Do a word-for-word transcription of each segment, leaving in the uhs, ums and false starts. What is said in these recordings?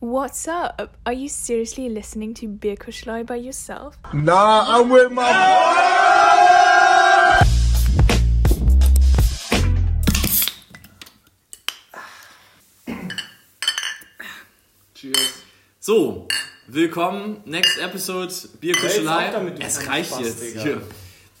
What's up? Are you seriously listening to Bierkuschlei by yourself? Nah, I'm with my boy! Cheers. So, willkommen, next episode Bierkuschlei. Hey, es reicht Spaß, jetzt. Digga. Hier.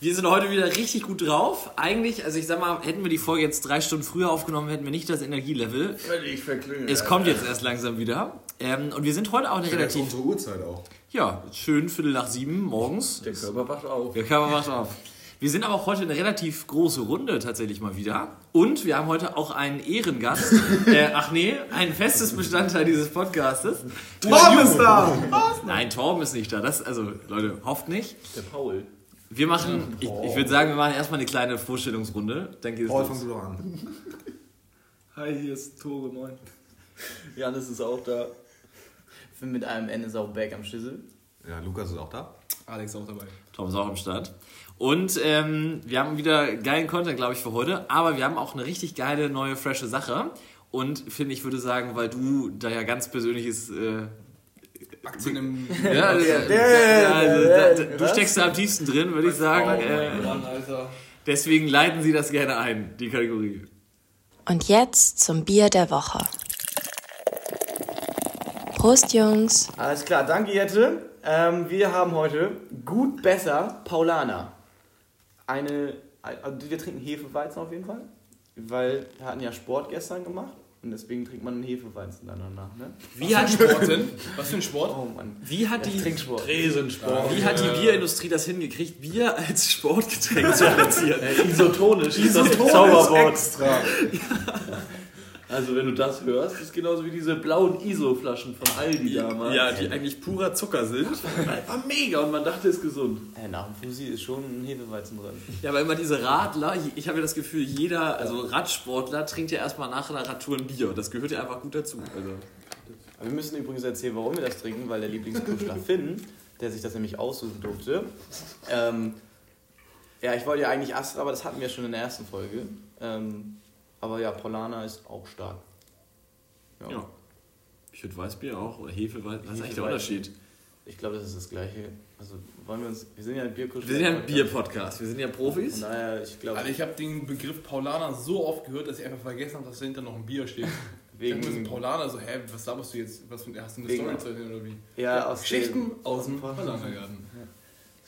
Wir sind heute wieder richtig gut drauf. Eigentlich, also ich sag mal, hätten wir die Folge jetzt drei Stunden früher aufgenommen, hätten wir nicht das Energielevel. Völlig verklüngelt. Es kommt jetzt erst langsam wieder. Ähm, und wir sind heute auch eine relativ... unsere Uhrzeit auch. Ja, schön Viertel nach sieben morgens. Der Körper wacht auf. Der Körper wacht auf. Wir sind aber auch heute eine relativ große Runde tatsächlich mal wieder. Und wir haben heute auch einen Ehrengast. äh, ach nee, ein festes Bestandteil dieses Podcastes. Torben ist da! Nein, Torben ist nicht da. Das, also Leute, hofft nicht. Der Paul. Wir machen, ich, ich würde sagen, wir machen erstmal eine kleine Vorstellungsrunde. Dann geht es los. Paul, fang du doch an. Hi, hier ist Tore, moin. Janis ist auch da. Finn mit einem N ist auch back am Schüssel. Ja, Lukas ist auch da. Alex ist auch dabei. Tom ist auch am Start. Und ähm, wir haben wieder geilen Content, glaube ich, für heute. Aber wir haben auch eine richtig geile, neue, frische Sache. Und Finn, ich würde sagen, weil du da ja ganz persönliches... Äh, Aktien im... Ja, also, ja, also, da, da, du steckst da am tiefsten drin, würde ich sagen. Oh mein Mann, Alter. Deswegen leiten Sie das gerne ein, die Kategorie. Und jetzt zum Bier der Woche. Prost, Jungs. Alles klar, danke, Jette. Ähm, wir haben heute gut besser Paulaner. Eine, also wir trinken Hefeweizen auf jeden Fall, weil wir hatten ja Sport gestern gemacht. Und deswegen trinkt man einen Hefeweizen danach, ne? Wie hat Sport denn? Was für ein Sport? Oh Mann. Wie hat ja, die Trinksport. Tresensport. Wie hat die Bierindustrie das hingekriegt, Bier als Sportgetränk zu platzieren? Äh, isotonisch. Isotonisch. Zauberwort. Extra. Ja. Also wenn du das hörst, ist genauso wie diese blauen I S O-Flaschen von Aldi damals. Ja, die eigentlich purer Zucker sind. Einfach mega und man dachte, es ist gesund. Äh, nach dem Fusi ist schon ein Hefeweizen drin. Ja, aber immer diese Radler, ich, ich habe ja das Gefühl, jeder, also Radsportler, trinkt ja erstmal nach einer Radtour ein Bier. Das gehört ja einfach gut dazu. Also. Aber wir müssen übrigens erzählen, warum wir das trinken, weil der Lieblingskuschler Finn, der sich das nämlich aussuchen durfte, ähm, ja, ich wollte ja eigentlich Astra, aber das hatten wir schon in der ersten Folge, ähm, aber ja, Paulaner ist auch stark. Ja. ja. Ich würde Weißbier auch oder Hefeweizen. Was ist eigentlich der Unterschied? Ich glaube, das ist das Gleiche. Also wollen wir uns. Wir sind ja ein Bierkuschel. Wir sind ja ein Bier-Podcast. Wir sind ja Profis. Und naja, ich glaube. Also ich habe den Begriff Paulaner so oft gehört, dass ich einfach vergessen habe, dass dahinter noch ein Bier steht. Wegen dann Paulaner so, hä, was laberst du jetzt? Was hast du eine Story zu erzählen oder wie? Ja, ja aus Geschichten aus dem Paulanergarten. Ja.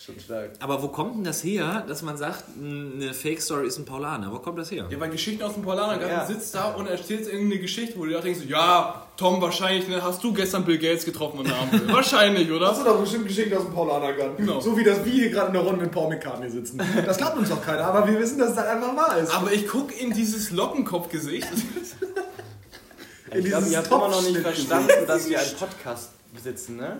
Schon stark. Aber wo kommt denn das her, dass man sagt, eine Fake-Story ist ein Paulaner? Wo kommt das her? Ja, weil Geschichten aus dem Paulanergarten ja. sitzt da und erzählt irgendeine Geschichte, wo du da denkst, ja, Tom, wahrscheinlich, ne, hast du gestern Bill Gates getroffen und Abend. Wahrscheinlich, oder? Das sind doch bestimmt Geschichten aus dem Paulanergarten. Genau. So wie das wir hier gerade in der Runde mit Paul McCartney sitzen. Das glaubt uns doch keiner, aber wir wissen, dass das einfach wahr ist. Aber ich guck in dieses Lockenkopfgesicht. Ich glaube, ihr habt immer noch nicht verstanden, dass wir einen Podcast besitzen, ne?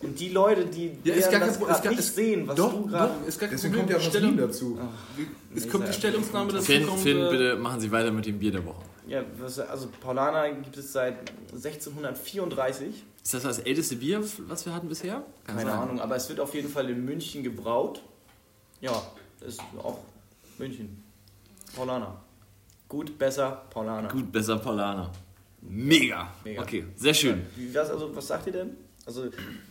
Und die Leute, die ja, ist gar das kein, ist gar, nicht ist, sehen, was doch, du gerade... Deswegen kommt ja auch Stellung dazu. Ach, es kommt die Stellungnahme dazu. Finn, Finn, bitte machen Sie weiter mit dem Bier der Woche. Ja, also Paulaner gibt es seit sechzehnhundertvierunddreißig. Ist das das älteste Bier, was wir hatten bisher? Kann Keine sein. Ahnung, aber es wird auf jeden Fall in München gebraut. Ja, ist auch München. Paulaner. Gut, besser, Paulaner. Gut, besser, Paulaner. Mega. Mega. Okay, sehr schön. Ja, was, also, was sagt ihr denn? Also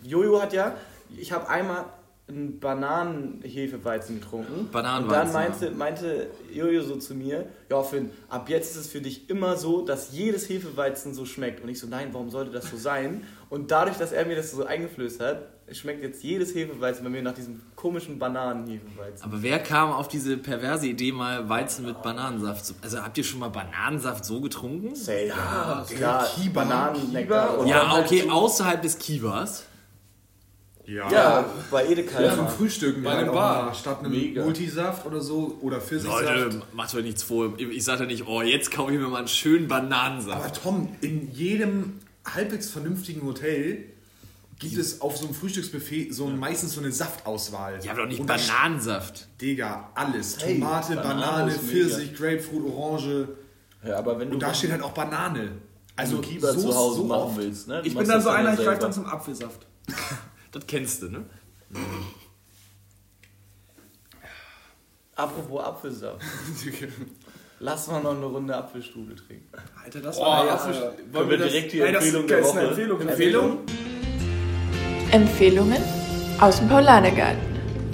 Jojo hat ja, ich habe einmal einen Bananenhefeweizen getrunken. Bananenweizen. Und dann meinte, ja. meinte Jojo so zu mir, ja Finn, ab jetzt ist es für dich immer so, dass jedes Hefeweizen so schmeckt. Und ich so, nein, warum sollte das so sein? Und dadurch, dass er mir das so eingeflößt hat, schmeckt jetzt jedes Hefeweizen bei mir nach diesem komischen Bananenhefeweizen. Aber wer kam auf diese perverse Idee, mal Weizen mit Bananensaft zu... Also habt ihr schon mal Bananensaft so getrunken? Sehr ja, klar. Kiba, Bananennektar. Kiba ja, okay, außerhalb des Kibas. Ja, ja bei Edeka. Ja, zum Frühstück, bei einem Bar. Statt einem Mega. Multisaft oder so, oder Pfirsichsaft. Leute, macht euch nichts vor. Ich sage ja nicht, oh, jetzt kaufe ich mir mal einen schönen Bananensaft. Aber Tom, in jedem halbwegs vernünftigen Hotel... gibt es auf so einem Frühstücksbuffet so ja. meistens so eine Saftauswahl. Ja, aber doch nicht Bananensaft. Digga, alles. Hey, Tomate, Banane, Pfirsich, Grapefruit, Orange. Ja, aber wenn du und da steht halt auch Banane. Also du Kiba so, zu Hause so machen willst. Ne? Ich bin dann so einer, ich greife dann zum Apfelsaft. Das kennst du, ne? Apropos Apfelsaft. Lass mal noch eine Runde Apfelstrudel trinken. Alter, das oh, war ja Apfelstrudel. Wollen, Wollen wir das, direkt die nein, Empfehlung das, der Woche? Empfehlung. Empfehlung? Empfehlungen aus dem Paulanergarten.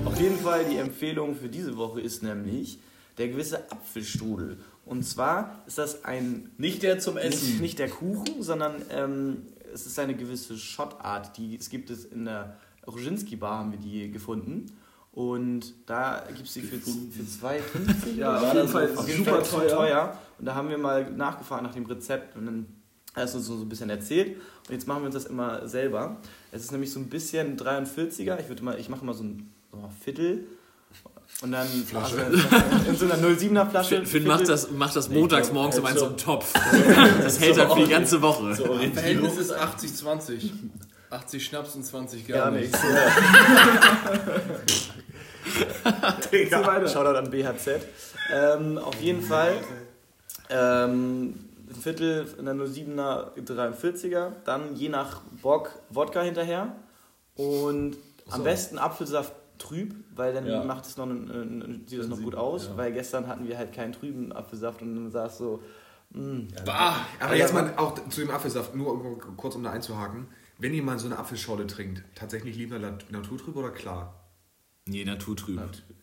Auf jeden Fall, die Empfehlung für diese Woche ist nämlich der gewisse Apfelstrudel. Und zwar ist das ein... Nicht der zum Essen. Nicht, nicht der Kuchen, sondern ähm, es ist eine gewisse Schottart. Die, es gibt es in der Ruzinski-Bar, haben wir die gefunden. Und da gibt es die für, für zwei Euro fünfzig. Ja, war das halt auf jeden Fall super teuer. teuer. Und da haben wir mal nachgefragt nach dem Rezept und dann hast du uns so ein bisschen erzählt. Und jetzt machen wir uns das immer selber. Es ist nämlich so ein bisschen dreiundvierziger. Ich würde mal, ich mache mal so ein oh, Viertel. Und dann Flasche. Also in so einer null Komma siebener Flasche. Finn macht das, macht das montags morgens um einen so einen Topf. Das hält halt für die ganze Woche. So, das Verhältnis ist achtzig zwanzig. achtzig Schnaps und zwanzig gar, gar nichts. Digga. Shoutout an B H Z. Ähm, auf jeden Fall ähm, ein Viertel in der null Komma siebener dreiundvierziger. Dann je nach Bock Wodka hinterher. Und so. Am besten Apfelsaft trüb, weil dann ja. macht es noch einen, äh, sieht es noch gut aus. Ja. Weil gestern hatten wir halt keinen trüben Apfelsaft und dann saß so. Mh. Bah. Aber jetzt mal auch zu dem Apfelsaft, nur kurz um da einzuhaken. Wenn jemand so eine Apfelschorle trinkt, tatsächlich lieber naturtrüb oder klar? Nee, naturtrüb.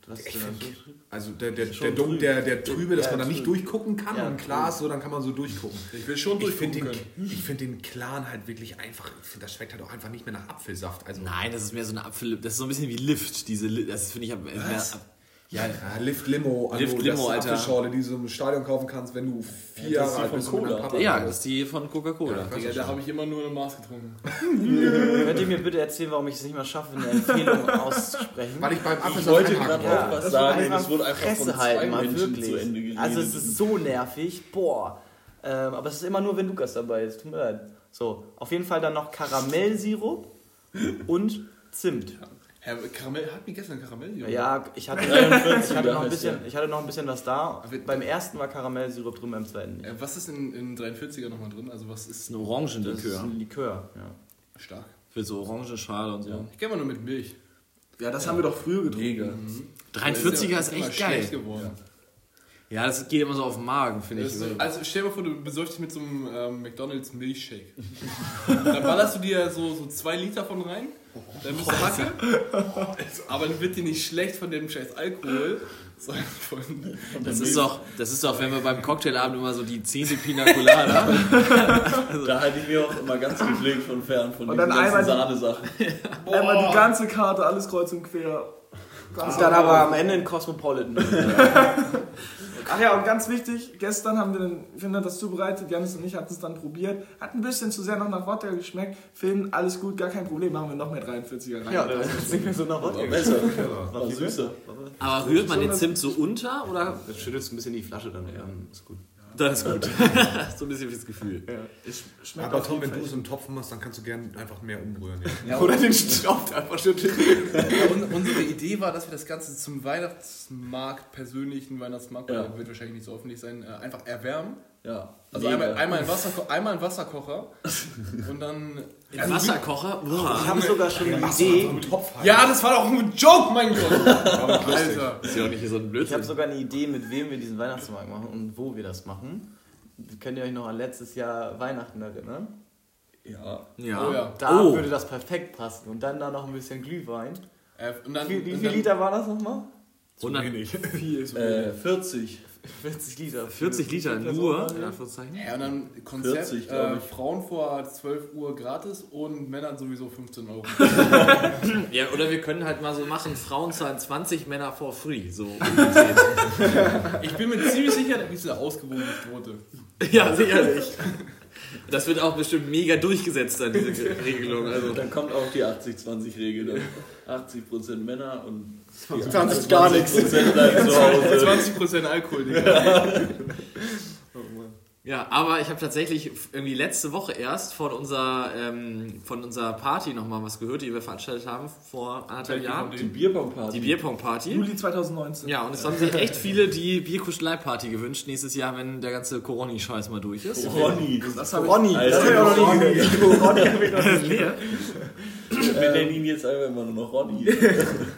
Was ist denn naturtrüb? Also der, der, der, Dunk, der, der Trübe, dass ja, man da nicht durchgucken kann ja, und klar ist so, dann kann man so durchgucken. Ich will schon durchgucken können. Ich finde den klaren halt wirklich einfach, ich find, das schmeckt halt auch einfach nicht mehr nach Apfelsaft. Also nein, das ist mehr so eine Apfel, das ist so ein bisschen wie Lift, diese, das finde ich ab, mehr ab. Ja, ja, Lift Limo, also Lift Limo, das ist eine Apfelschorle, die du im Stadion kaufen kannst, wenn du vier ja, Jahre alt bist. Ja, das ist die von Coca-Cola. Ja, ja, da habe ich immer nur eine Maß getrunken. Könnt ihr mir bitte erzählen, warum ich es nicht mehr schaffe, eine Empfehlung auszusprechen? Weil ich beim Apfelsaft gerade ja, auch was sagen, das wurde einfach Fresse von halten, mal wirklich. Zu Ende gelesen. Also es ist so nervig, boah. Ähm, aber es ist immer nur, wenn Lukas dabei ist, tut mir leid. So, auf jeden Fall dann noch Karamellsirup und Zimt. Herr Karamell, hatten wir gestern Karamellsirup? Ja, ich hatte, ich, hatte noch ein bisschen, ich hatte noch ein bisschen was da. Beim ersten war Karamellsirup drin, beim zweiten nicht. Was ist in, in dreiundvierziger nochmal drin? Also was ist ein Orangenlikör. Das ist ein Likör, ja. Stark. Für so Orangenschale und so. Ja. Ich kenne mal nur mit Milch. Ja, das ja. haben wir doch früher getrunken. Mhm. dreiundvierziger ja, ist echt geil. Geworden. Ja. ja, das geht immer so auf den Magen, finde ich. So, also stell dir mal vor, du besäufst dich mit so einem ähm, McDonald's Milchshake. Dann ballerst du dir so, so zwei Liter von rein. Dann bist du Hacke, aber dann wird dir nicht schlecht von dem scheiß Alkohol, sondern von, von das, ist auch, das ist doch, wenn wir beim Cocktailabend immer so die zehnte Pina Colada. Also da halte ich mir auch immer ganz gepflegt von fern, von den ganzen Sahne-Sachen. Einmal die ganze Karte, alles kreuz und quer. Und dann aber am Ende in Cosmopolitan. Ach ja, und ganz wichtig, gestern haben wir den, Finn hat das zubereitet, Janis und ich hatten es dann probiert, hat ein bisschen zu sehr noch nach Wodka geschmeckt, Finn, alles gut, gar kein Problem, machen wir noch mehr dreiundvierziger rein. Ja, das ist nicht mehr so nach Wodka. Besser, war süßer. Aber rührt man den Zimt so unter, oder? Das schüttelst du ein bisschen in die Flasche dann, ja, ist gut. Dann ist gut. So ein bisschen fürs Gefühl. Ja. Aber Tom, wenn du es im Topf machst, dann kannst du gerne einfach mehr umrühren. Ja. Ja, oder den Strauch einfach schütteln. Unsere Idee war, dass wir das Ganze zum Weihnachtsmarkt, persönlichen Weihnachtsmarkt, ja. der wird wahrscheinlich nicht so öffentlich sein, einfach erwärmen. Ja. Also nee, einmal, einmal, in Wasserko- einmal in Wasserkocher und dann... In also Wasserkocher? Boah. Wir haben sogar schon eine Idee. Ja, das war doch ein Joke, mein Gott. Alter. Ist ja auch nicht so ein Blödsinn. Ich habe sogar eine Idee, mit wem wir diesen Weihnachtsmarkt machen und wo wir das machen. Könnt ihr euch noch an letztes Jahr Weihnachten erinnern? Ja. ja. Oh, ja. Da oh. würde das perfekt passen. Und dann da noch ein bisschen Glühwein. Äh, und dann, wie wie viel Liter war das nochmal? hundert. Viel, so äh, vierzig. vierzig Liter. vierzig Liter nur? Ja, ja, und dann Konzept, vierzig, äh, Frauen vor zwölf Uhr gratis und Männern sowieso fünfzehn Euro. Ja, oder wir können halt mal so machen, Frauen zahlen zwanzig, Männer for free. So. Ich bin mir ziemlich sicher, da gibt es eine ausgewogene Quote. Ja, sicherlich. Das wird auch bestimmt mega durchgesetzt, dann diese Regelung. Also. Dann kommt auch die achtzig zwanzig Regel. achtzig Prozent Männer und zwanzig Prozent gar nichts. zwanzig Prozent Alkohol. Oh Mann. Ja, aber ich habe tatsächlich irgendwie letzte Woche erst von unserer, ähm, von unserer Party nochmal was gehört, die wir veranstaltet haben vor anderthalb Jahren. Die Bierpong-Party. Die Bierpong-Party. Juli zweitausendneunzehn. Ja, und es haben sich echt viele die Bierkuschlei-Party gewünscht nächstes Jahr, wenn der ganze Coroni-Scheiß mal durch ist. Coroni. Das habe ich noch nie gehört. Coroni habe ich noch nie gehört. Wir nennen ihn jetzt einfach immer nur noch Ronny.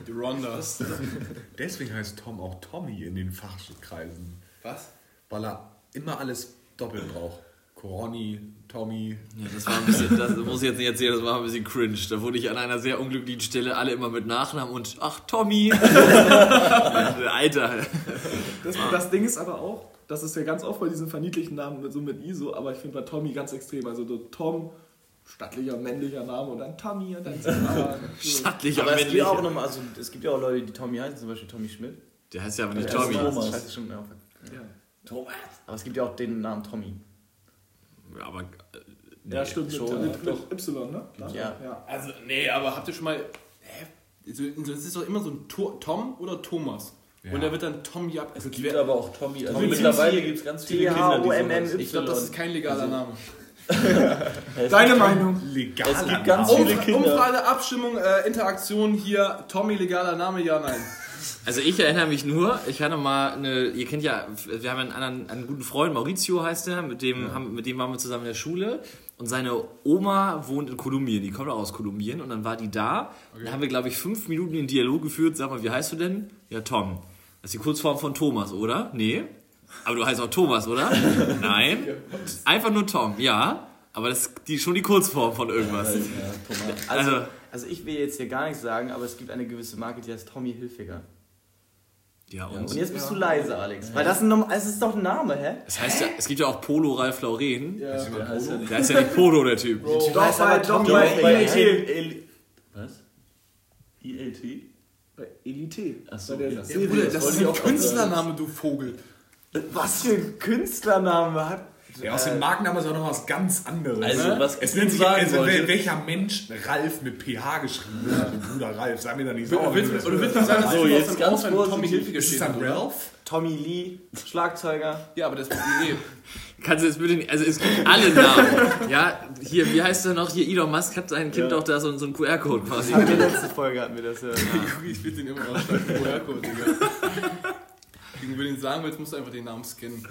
Die Rondas. Deswegen heißt Tom auch Tommy in den Fachkreisen. Was? weil er immer alles doppelt braucht. Coroni, Tommy. Ja, das war ein bisschen, das muss ich jetzt nicht erzählen, das war ein bisschen cringe. Da wurde ich an einer sehr unglücklichen Stelle alle immer mit Nachnamen und ach, Tommy. Alter. Das, das Ding ist aber auch, das ist ja ganz oft bei diesen verniedlichen Namen mit, so mit I S O, aber ich finde bei Tommy ganz extrem. Also Tom, stattlicher, männlicher Name und dann Tommy und dann stattlicher, aber männlicher. Es gibt, auch noch mal, also, es gibt ja auch Leute, die Tommy heißen, zum Beispiel Tommy Schmidt. Der heißt ja aber nicht Tommy. Thomas. Scheiße, schon, ja. Ja. Thomas. Aber es gibt ja auch den Namen Tommy. Aber, nee, ja, stimmt, schon, mit, mit, mit Y, ne? Klar. Ja. Ja. Also, nee, aber habt ihr schon mal. Hä? Das ist doch immer so ein to- Tom oder Thomas. Ja. Und da wird dann Tommy ab. Es gibt aber auch Tommy. Also mittlerweile gibt es ganz viele Kinder, die so. Ich glaube, das ist kein legaler Name. Deine Meinung? Legaler Name. Es gibt ganz viele Kinder. Umfrage, Abstimmung, Interaktion hier. Tommy, legaler Name, ja, nein. Also ich erinnere mich nur, ich hatte mal eine, ihr kennt ja, wir haben einen anderen, einen guten Freund, Maurizio heißt der, mit dem, ja. haben, mit dem waren wir zusammen in der Schule und seine Oma wohnt in Kolumbien, die kommt auch aus Kolumbien und dann war die da, okay. Dann haben wir glaube ich fünf Minuten den Dialog geführt, sag mal, wie heißt du denn? Ja, Tom. Das ist die Kurzform von Thomas, oder? Nee. Aber du heißt auch Thomas, oder? Nein. Einfach nur Tom, ja. Aber das ist die, schon die Kurzform von irgendwas. Ja, ja, also, also ich will jetzt hier gar nichts sagen, aber es gibt eine gewisse Marke, die heißt Tommy Hilfiger. Ja, und, und jetzt bist ja. du leise, Alex. Ja. Weil das, ein, das ist doch ein Name, hä? Das heißt ja, es gibt ja auch Polo Ralph Lauren. Ja. Ist der heißt ja nicht. Da ist ja nicht Polo, der Typ. Bro, der Typ heißt aber Tommy bei I L T. Was? I L T? Bei I L T. Achso. Das ist ein Künstlername, du Vogel. Was für ein Künstlername hat... Ja, aus dem Markennamen ist auch noch was ganz anderes. Also, ne? Was es nennt sich, also, welcher Mensch Ralf mit P H geschrieben wird. Ja. Bruder Ralf, sag mir da nicht so. Oder willst du nicht sagen, dass so, jetzt ganz kurz Tommy Hilfiger steht? Ralph? Tommy Lee, Schlagzeuger. Ja, aber das ist die Idee. Kannst du jetzt bitte nicht, also es gibt alle Namen. Ja, hier, wie heißt der noch? Hier, Elon Musk hat sein Kind ja. auch da so, so einen Q R-Code quasi. In der letzten Folge hatten wir das ja. Ich will den immer noch stark Q R-Code, Digga. Ich will den sagen, weil jetzt musst du einfach den Namen scannen.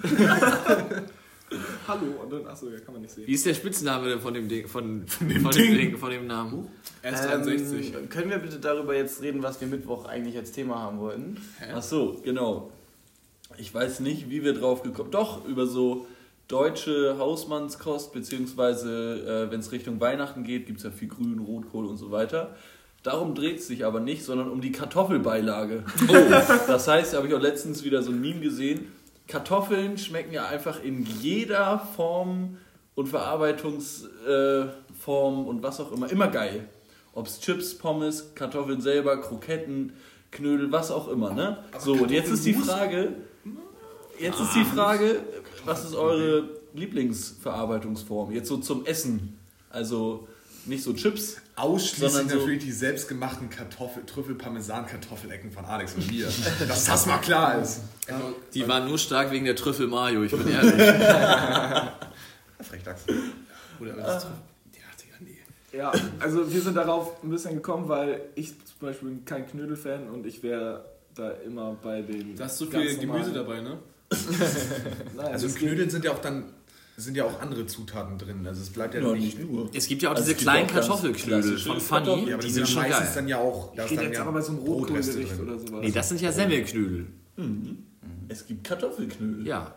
Hallo, und dann, achso, ja, kann man nicht sehen. Wie ist der Spitzname denn von dem Ding, von, von, dem, von Ding. dem Ding, von dem Namen? S dreiundsechzig. Ähm, können wir bitte darüber jetzt reden, was wir Mittwoch eigentlich als Thema haben wollten? Hä? Achso, genau. Ich weiß nicht, wie wir drauf gekommen sind. Doch, über so deutsche Hausmannskost, beziehungsweise äh, wenn es Richtung Weihnachten geht, gibt es ja viel Grün, Rotkohl und so weiter. Darum dreht es sich aber nicht, sondern um die Kartoffelbeilage. Oh, das heißt, da habe ich auch letztens wieder so ein Meme gesehen. Kartoffeln schmecken ja einfach in jeder Form und Verarbeitungsform äh, und was auch immer, immer geil. Ob es Chips, Pommes, Kartoffeln selber, Kroketten, Knödel, was auch immer. Ne? So, und jetzt ist die Frage, jetzt ist die Frage, was ist eure Lieblingsverarbeitungsform? Jetzt so zum Essen, also nicht so Chips. Ausschließlich so natürlich die selbstgemachten Kartoffel, Trüffel-Parmesan-Kartoffelecken von Alex und mir. Dass das mal klar ist. Die waren nur stark wegen der Trüffel-Mario, ich bin ehrlich. Frechdachs. Oder das Trüffel. Ja, Digga, nee. Ja, also wir sind darauf ein bisschen gekommen, weil ich zum Beispiel bin kein Knödel-Fan und ich wäre da immer bei den. Da hast du so viel Gemüse dabei, ne? Nein, also Knödel sind ja auch dann. Es sind ja auch andere Zutaten drin, also es bleibt ja, ja nicht nur. Es gibt ja auch also diese kleinen auch Kartoffelknödel von Fanny, ja, die, die sind schon geil. Dann ja auch, da steht dann jetzt ja aber bei so einem Rotkohlgericht oder sowas. Nee, das sind ja Semmelknödel. Mhm. Es gibt Kartoffelknödel. Ja.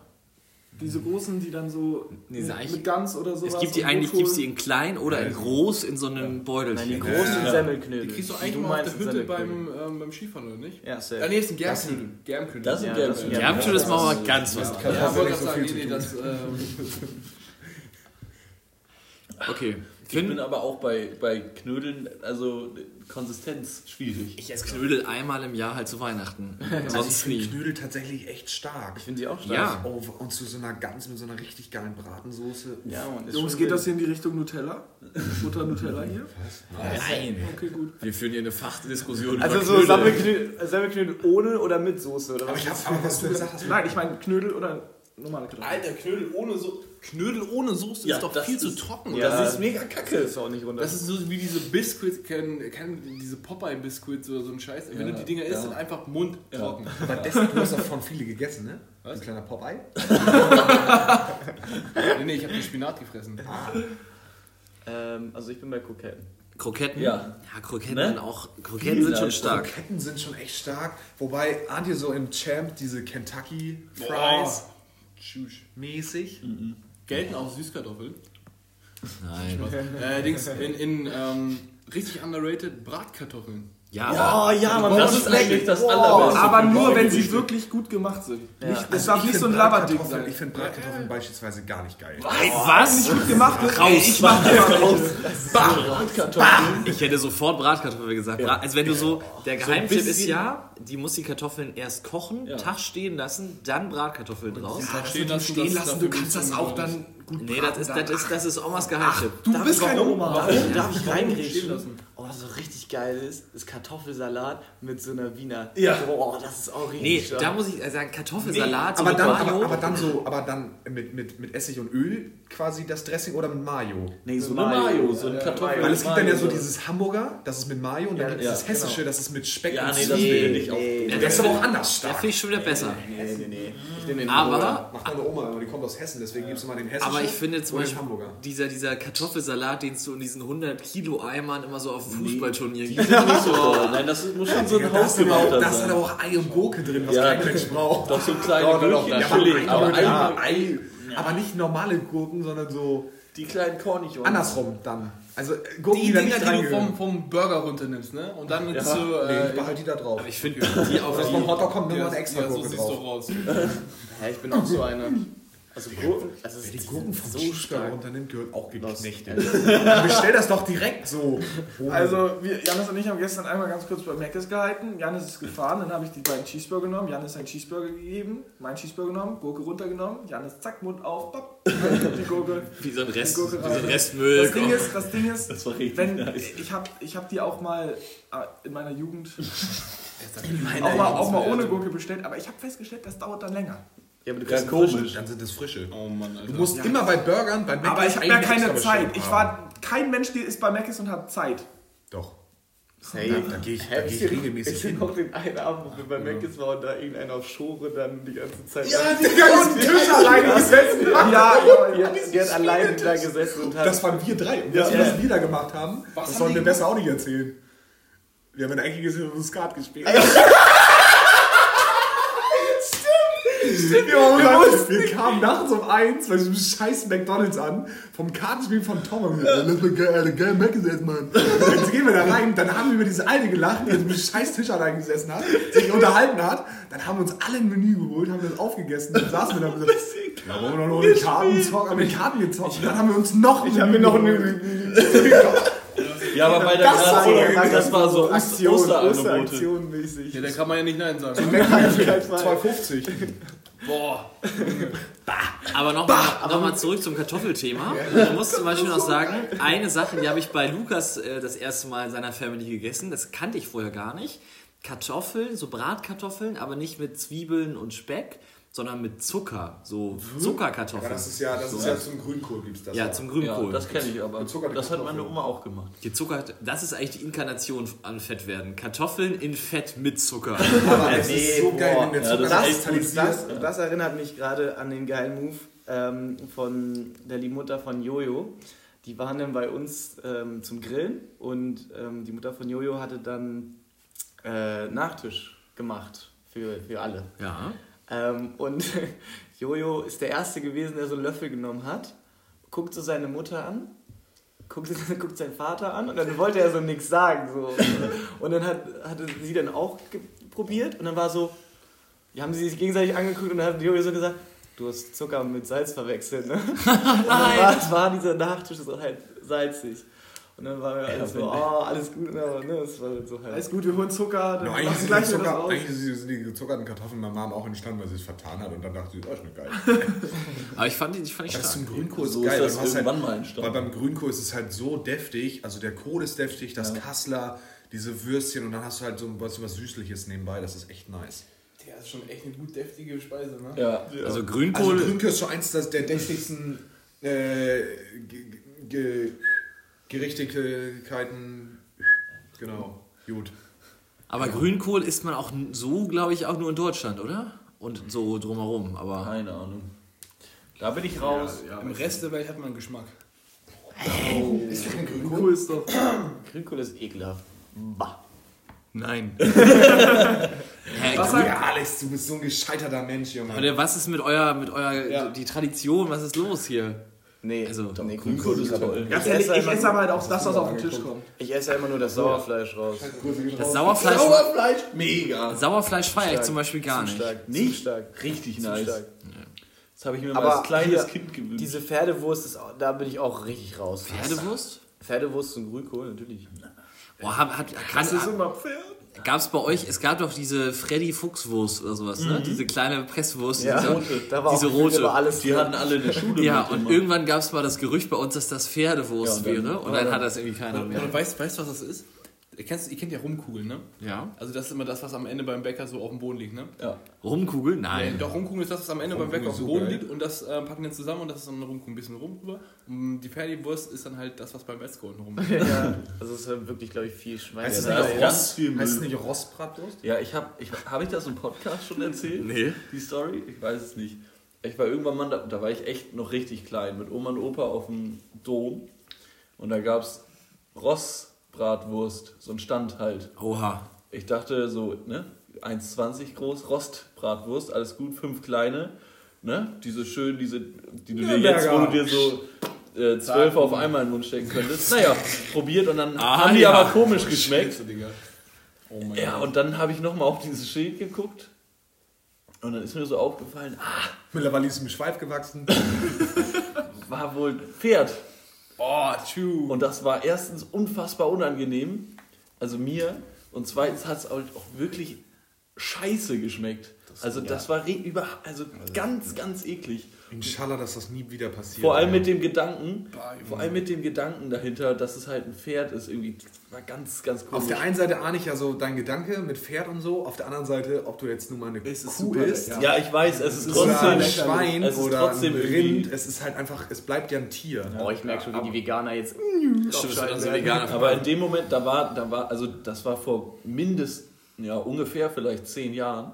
Diese großen, die dann so nee, mit Gans oder sowas. Es gibt die eigentlich, gibt es die in klein oder in groß in so einem ja. Beutelchen. Nein, die großen ja. Semmelknödel. Die kriegst du eigentlich mal auf der Hütte beim, ähm, beim Skifahren, oder nicht? Ja, safe. Nee, ist ein Germknödel. Germknödel. Das sind Germknödel. Germknödel ist mal ganz was. Ja, ich wollte gerade sagen, nee, das... Okay. Ich bin, bin aber auch bei, bei Knödeln, also Konsistenz schwierig. Ich esse Knödel einmal im Jahr halt zu Weihnachten. Also ich finde Knödel tatsächlich echt stark. Ich finde sie auch stark. Ja. Oh, und zu so einer ganz, mit so einer richtig geilen Bratensoße. Ja, Jungs, geht das hier in die Richtung Nutella? Butter Nutella hier? Was? Nein. Okay, gut. Wir führen hier eine Fachdiskussion also über so Knödel. Also so Sammelknödel ohne oder mit Soße? Oder aber was ich habe aber was du gesagt hast. Nein, ich meine Knödel oder... normale Knödel. Alter, Knödel ohne Soße. Knödel ohne Soße ja, ist doch viel ist, zu trocken. Ja, das ist mega kacke. Das ist auch nicht runter. Das ist so wie diese Biscuits, kennen, kennen diese Popeye-Biscuits oder so ein Scheiß. Wenn ja, du die Dinger ja. isst, dann einfach Mund ja. trocken. Aber deswegen, du hast davon viele gegessen, ne? Was? Ein kleiner Popeye? nee, nee, ich hab den Spinat gefressen. Ah. Ähm, also ich bin bei Kroketten. Kroketten? Ja. Ja, Kroketten, ne? auch, Kroketten Viel sind schon stark. Kroketten sind schon echt stark. Wobei, ahnt ihr so im Champ diese Kentucky Fries? Boah. Tschüss-mäßig. Mhm. Gelten auch Süßkartoffeln? Nein. äh, Dings, in, in ähm, richtig underrated Bratkartoffeln. Ja, ja, ja man das, das ist eigentlich das wow. allerbeste. Aber nur, wenn sie wirklich gut gemacht sind. Ja. Nicht, das also darf nicht so ein Labberding sein. Ich finde Bratkartoffeln äh. beispielsweise gar nicht geil. Was? Oh, was? Nicht gut gemacht wird? Raus, ich mach dir raus. Bratkartoffeln. Ich hätte sofort Bratkartoffeln gesagt. Ja. Also wenn du so, der Geheimtipp so ist ja, die muss die Kartoffeln erst kochen, ja. Tag stehen lassen, dann Bratkartoffeln draus. Ja, stehen lassen, stehen lassen du kannst das auch dann gut machen. Nee, das ist, das ist, das ist Omas Geheimtipp. Ach, du darf bist keine Oma. Warum darf ich reingrätschen? Oh, was so richtig geil ist, ist Kartoffelsalat mit so einer Wiener. Ja. Oh, das ist auch richtig. Nee, da muss ich sagen, Kartoffelsalat. Nee, aber, dann, aber, aber dann so, aber dann mit, mit, mit Essig und Öl quasi das Dressing oder mit Mayo? Nee, so mit Mayo, Mayo, so eine Kartoffel. Weil es gibt dann ja so dieses Hamburger, das ist mit Mayo und dann ja, gibt es ja, das Hessische, genau. Das ist mit Speck ja, und nee, das will ich nicht nee, nee, das ist aber auch anders stark. Das finde ich schon wieder besser. Nee, nee, nee. nee. Ich nehme den aber, Hamburger. Macht meine Oma, aber die kommt aus Hessen, deswegen gibst du mal den Hessischen. Aber ich finde zum Beispiel dieser, dieser Kartoffelsalat, den es so in diesen hundert Kilo Eimern immer so auf Fußballturnier nee, gibt. Das so, nein, das muss schon so ein ja, Hausgemachter sein. Da ist aber auch Ei und Gurke drin, was ja, kein Mensch braucht. Doch so kleine oh, Gurken, natürlich. Ja, aber, aber, ja, ja. aber nicht normale Gurken, sondern so... Die kleinen Kornichons. Andersrum dann. Also Gurken, die, die, die Dinger, die du vom, vom Burger runternimmst, ne? Und dann ja, so... Äh, nee, ich behalte die da drauf. Aber ich finde, die auch... Vom Hotdog kommt nochmal eine extra Gurke drauf. Ja, so siehst du raus. Ja, ich bin auch so einer... Also Gurken, also wer die Gurken vom so Schicksal runternimmt, gehört auch geknechtet. Bestell das doch direkt so. Oh. Also wir, Janis und ich haben gestern einmal ganz kurz bei Mc's gehalten. Janis ist gefahren, dann habe ich die beiden Cheeseburger genommen. Janis einen Cheeseburger gegeben, meinen Cheeseburger genommen, Gurke runtergenommen. Janis zack, Mund auf, bap, die Gurke. Wie so ein Rest, wie so ein Restmüll. Das Ding ist, das Ding ist, das war richtig wenn, nice. ich habe ich hab die auch mal in meiner Jugend in meiner auch, mal, auch mal ohne Gurke bestellt, aber ich habe festgestellt, das dauert dann länger. Ja, aber du kriegst komisch. Dann sind das frische. Oh Mann, Alter. Du musst ja. immer bei Burgern, bei Mac. Aber ich habe ja keine Zeit. Ich war kein Mensch, der ist bei Mac ist und hat Zeit. Doch. Hey, da, da gehe ich, geh ich regelmäßig ich hin. Ich bin auch den einen Abend, wo wir bei ja. Mc's waren und da irgendeiner auf Schore dann die ganze Zeit... Ja, die ganzen Tisch alleine gesessen. Ja, ja, ja, die hat alleine da gesessen und hat... Das waren wir drei. Und was ja. ja. wir da gemacht haben, was das haben sollen wir besser auch nicht erzählen. Wir haben ein einziges Muskat gespielt. Stimmt, wir, wir, wir kamen nachts um eins bei diesem scheiß McDonald's an, vom Kartenspiel von Tommy. Lass mal geil Mac essen, Mann. Jetzt gehen wir da rein, dann haben wir über diese Alte gelacht, die an diesem scheiß Tisch allein gesessen hat, sich unterhalten hat. Dann haben wir uns alle ein Menü geholt, haben das aufgegessen, dann saßen wir da und gesagt, da wollen wir noch einen Kartenzock, haben wir Karten gezockt. Und dann haben wir uns noch ein Menü geholt. Ja, aber bei der das, war so, gesagt, das war so Aktion, Osterangebote. Osteraktion-mäßig. Ja, da kann man ja nicht Nein sagen. zwei fünfzig. Boah. Bah. Aber nochmal noch mal zurück zum Kartoffelthema. Ich muss zum Beispiel noch sagen, eine Sache, die habe ich bei Lukas äh, das erste Mal in seiner Family gegessen. Das kannte ich vorher gar nicht. Kartoffeln, so Bratkartoffeln, aber nicht mit Zwiebeln und Speck, sondern mit Zucker, so Zuckerkartoffeln. Ja, das ist ja, das ist ja zum Grünkohl gibt's das. Ja, ja. zum Grünkohl. Ja, das kenne ich aber. Das hat meine Oma auch gemacht. Gezuckert, das ist eigentlich die Inkarnation an Fettwerden. Kartoffeln in Fett mit Zucker. Aber das nee, ist so boah. geil, wenn der Zucker ja, das, das, das, das erinnert mich gerade an den geilen Move ähm, von der Mutter von Jojo. Die waren dann bei uns ähm, zum Grillen und ähm, die Mutter von Jojo hatte dann äh, Nachtisch gemacht für, für alle. Ja. Ähm, und Jojo ist der Erste gewesen, der so einen Löffel genommen hat, guckt so seine Mutter an, guckt, guckt seinen Vater an und dann wollte er so nichts sagen. So. Und dann hat, hatte sie dann auch ge- probiert und dann war so, die haben sie sich gegenseitig angeguckt und dann hat Jojo so gesagt, du hast Zucker mit Salz verwechselt, ne? Und dann war, war dieser Nachtisch so halt salzig. Und dann waren wir alle so, oh, alles gut, aber ne, das war so halt. Alles gut, wir holen Zucker, dann no, eigentlich sind gleich Zucker, das eigentlich sind die gezuckerten Kartoffeln meiner Mom auch entstanden, weil sie es vertan hat und dann dachte sie, das ist schon geil. Aber ich fand die, ich fand die stark. Das ist zum Grünkohl so geil. Ist das irgendwann halt, mal entstanden. Weil beim Grünkohl ist es halt so deftig, also der Kohl ist deftig, das ja. Kassler, diese Würstchen und dann hast du halt so was, was Süßliches nebenbei, das ist echt nice. Der ist schon echt eine gut deftige Speise, ne? Ja, ja. also Grünkohl... Also Grünkohl ist schon eins der deftigsten... Äh, ge, ge, Gerichtigkeiten, genau, gut. Aber ja. Grünkohl isst man auch so, glaube ich, auch nur in Deutschland, oder? Und so drumherum, aber... Keine Ahnung. Da bin ich raus. Ja, ja, im Rest der Welt hat man einen Geschmack. Oh. Ist Grünkohl? Grünkohl ist doch... Grünkohl ist ekelhaft. Bah. Nein. Was ja, Alex, du bist so ein gescheiterter Mensch, Junge. Leute, was ist mit eurer, mit eurer, ja. die Tradition, was ist los hier? Nee, also, nee Grünkohl ist toll. Ich, ich esse, ich esse aber halt auch das, was auf den Tisch kommt. Ich esse immer nur das Sauerfleisch raus. Das Sauerfleisch, Sauerfleisch mega. Sauerfleisch feiere ich zum Beispiel gar nicht. Zu stark. Nicht? Zu stark. Richtig zu nice. Stark. Das habe ich mir aber mal als kleines hier, Kind gewünscht. Diese Pferdewurst, ist, da bin ich auch richtig raus. Pferdewurst? Pferdewurst und Grünkohl, natürlich. Boah, hat, hat, das ist immer Pferd. Gab's bei euch, es gab doch diese Freddy-Fuchswurst oder sowas, mhm. ne? Diese kleine Presswurst, ja, diese rote. Da war diese auch rote. Über alles die drin. Hatten alle in der Schule. Ja, und immer. Irgendwann gab es mal das Gerücht bei uns, dass das Pferdewurst ja, und wäre. Und dann, dann hat das irgendwie keiner mehr. Und weißt du, weißt, was das ist? Ihr kennt, ihr kennt ja Rumkugeln, ne? Ja. Also das ist immer das, was am Ende beim Bäcker so auf dem Boden liegt, ne? Ja. Rumkugeln? Nein. Doch, Rumkugeln ist das, was am Ende Rumkugeln beim Bäcker auf dem Boden geil. Liegt. Und das äh, packen wir zusammen und das ist dann eine Rumkugel. Ein bisschen rum rüber. Und die Pferdewurst ist dann halt das, was beim Metzger unten rum liegt. Ja, also es ist halt wirklich, glaube ich, viel Schwein. Heißt es nicht, nicht Rossbratwurst? Ja, ich habe ich, hab ich das im Podcast schon erzählt? Nee. Die Story? Ich weiß es nicht. Ich war irgendwann mal, da, da war ich echt noch richtig klein, mit Oma und Opa auf dem Dom. Und da gab es Ross... Bratwurst, so ein Stand halt. Oha. Ich dachte so, ne, eins Komma zwanzig groß, Rostbratwurst, alles gut, fünf kleine, ne, diese schön, diese, die du ja, dir jetzt, wo du dir so äh, zwölf auf einmal in den Mund stecken könntest. Naja, probiert und dann ah, haben die ja. aber komisch geschmeckt. Oh mein ja, Gott. Und dann habe ich nochmal auf dieses Schild geguckt und dann ist mir so aufgefallen, ah. Mittlerweile ist es im Schweif gewachsen. War wohl Pferd. Oh, tschu. Und das war erstens unfassbar unangenehm, also mir, und zweitens hat es auch wirklich scheiße geschmeckt. Das also das ja. war re- über, also, also ganz, ganz eklig. Inshallah, dass das nie wieder passiert. Vor allem ja. mit dem Gedanken, bah, vor allem mit dem Gedanken dahinter, dass es halt ein Pferd ist, irgendwie war ganz, ganz komisch. Auf der einen Seite ahne ich ja so dein Gedanke mit Pferd und so, auf der anderen Seite, ob du jetzt nur mal eine es Kuh isst. Ja. ja, ich weiß, es ist trotzdem ein Schwein es ist oder trotzdem ein Rind, es ist halt einfach, es bleibt ja ein Tier. Ne? Oh, ich merke schon, wie die Veganer jetzt stimmt, also Veganer. Aber in dem Moment, da war, da war, also das war vor mindestens, ja ungefähr vielleicht zehn Jahren.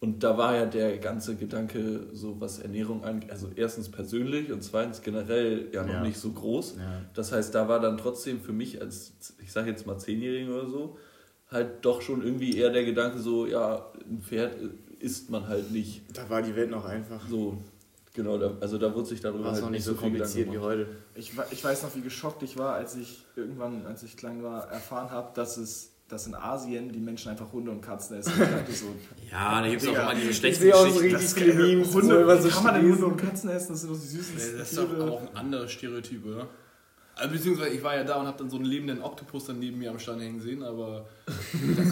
Und da war ja der ganze Gedanke, so was Ernährung angeht, also erstens persönlich und zweitens generell ja noch ja. nicht so groß. Ja. Das heißt, da war dann trotzdem für mich als, ich sage jetzt mal Zehnjährigen oder so, halt doch schon irgendwie eher der Gedanke so, ja, ein Pferd isst man halt nicht. Da war die Welt noch einfach. So, genau, da, also da wurde sich darüber halt noch nicht so, so kompliziert wie heute. Ich, ich weiß noch, wie geschockt ich war, als ich irgendwann, als ich klein war, erfahren habe, dass es... dass in Asien die Menschen einfach Hunde und Katzen essen. Ich dachte so, ja, da gibt es auch immer diese schlechten Geschichten. Das ist Hunde, so, wie so kann man denn Hunde und Katzen essen? Das sind doch die süßesten. Das ist doch auch ein anderes Stereotyp, oder? Also, beziehungsweise ich war ja da und habe dann so einen lebenden Oktopus dann neben mir am Stand hängen sehen, aber das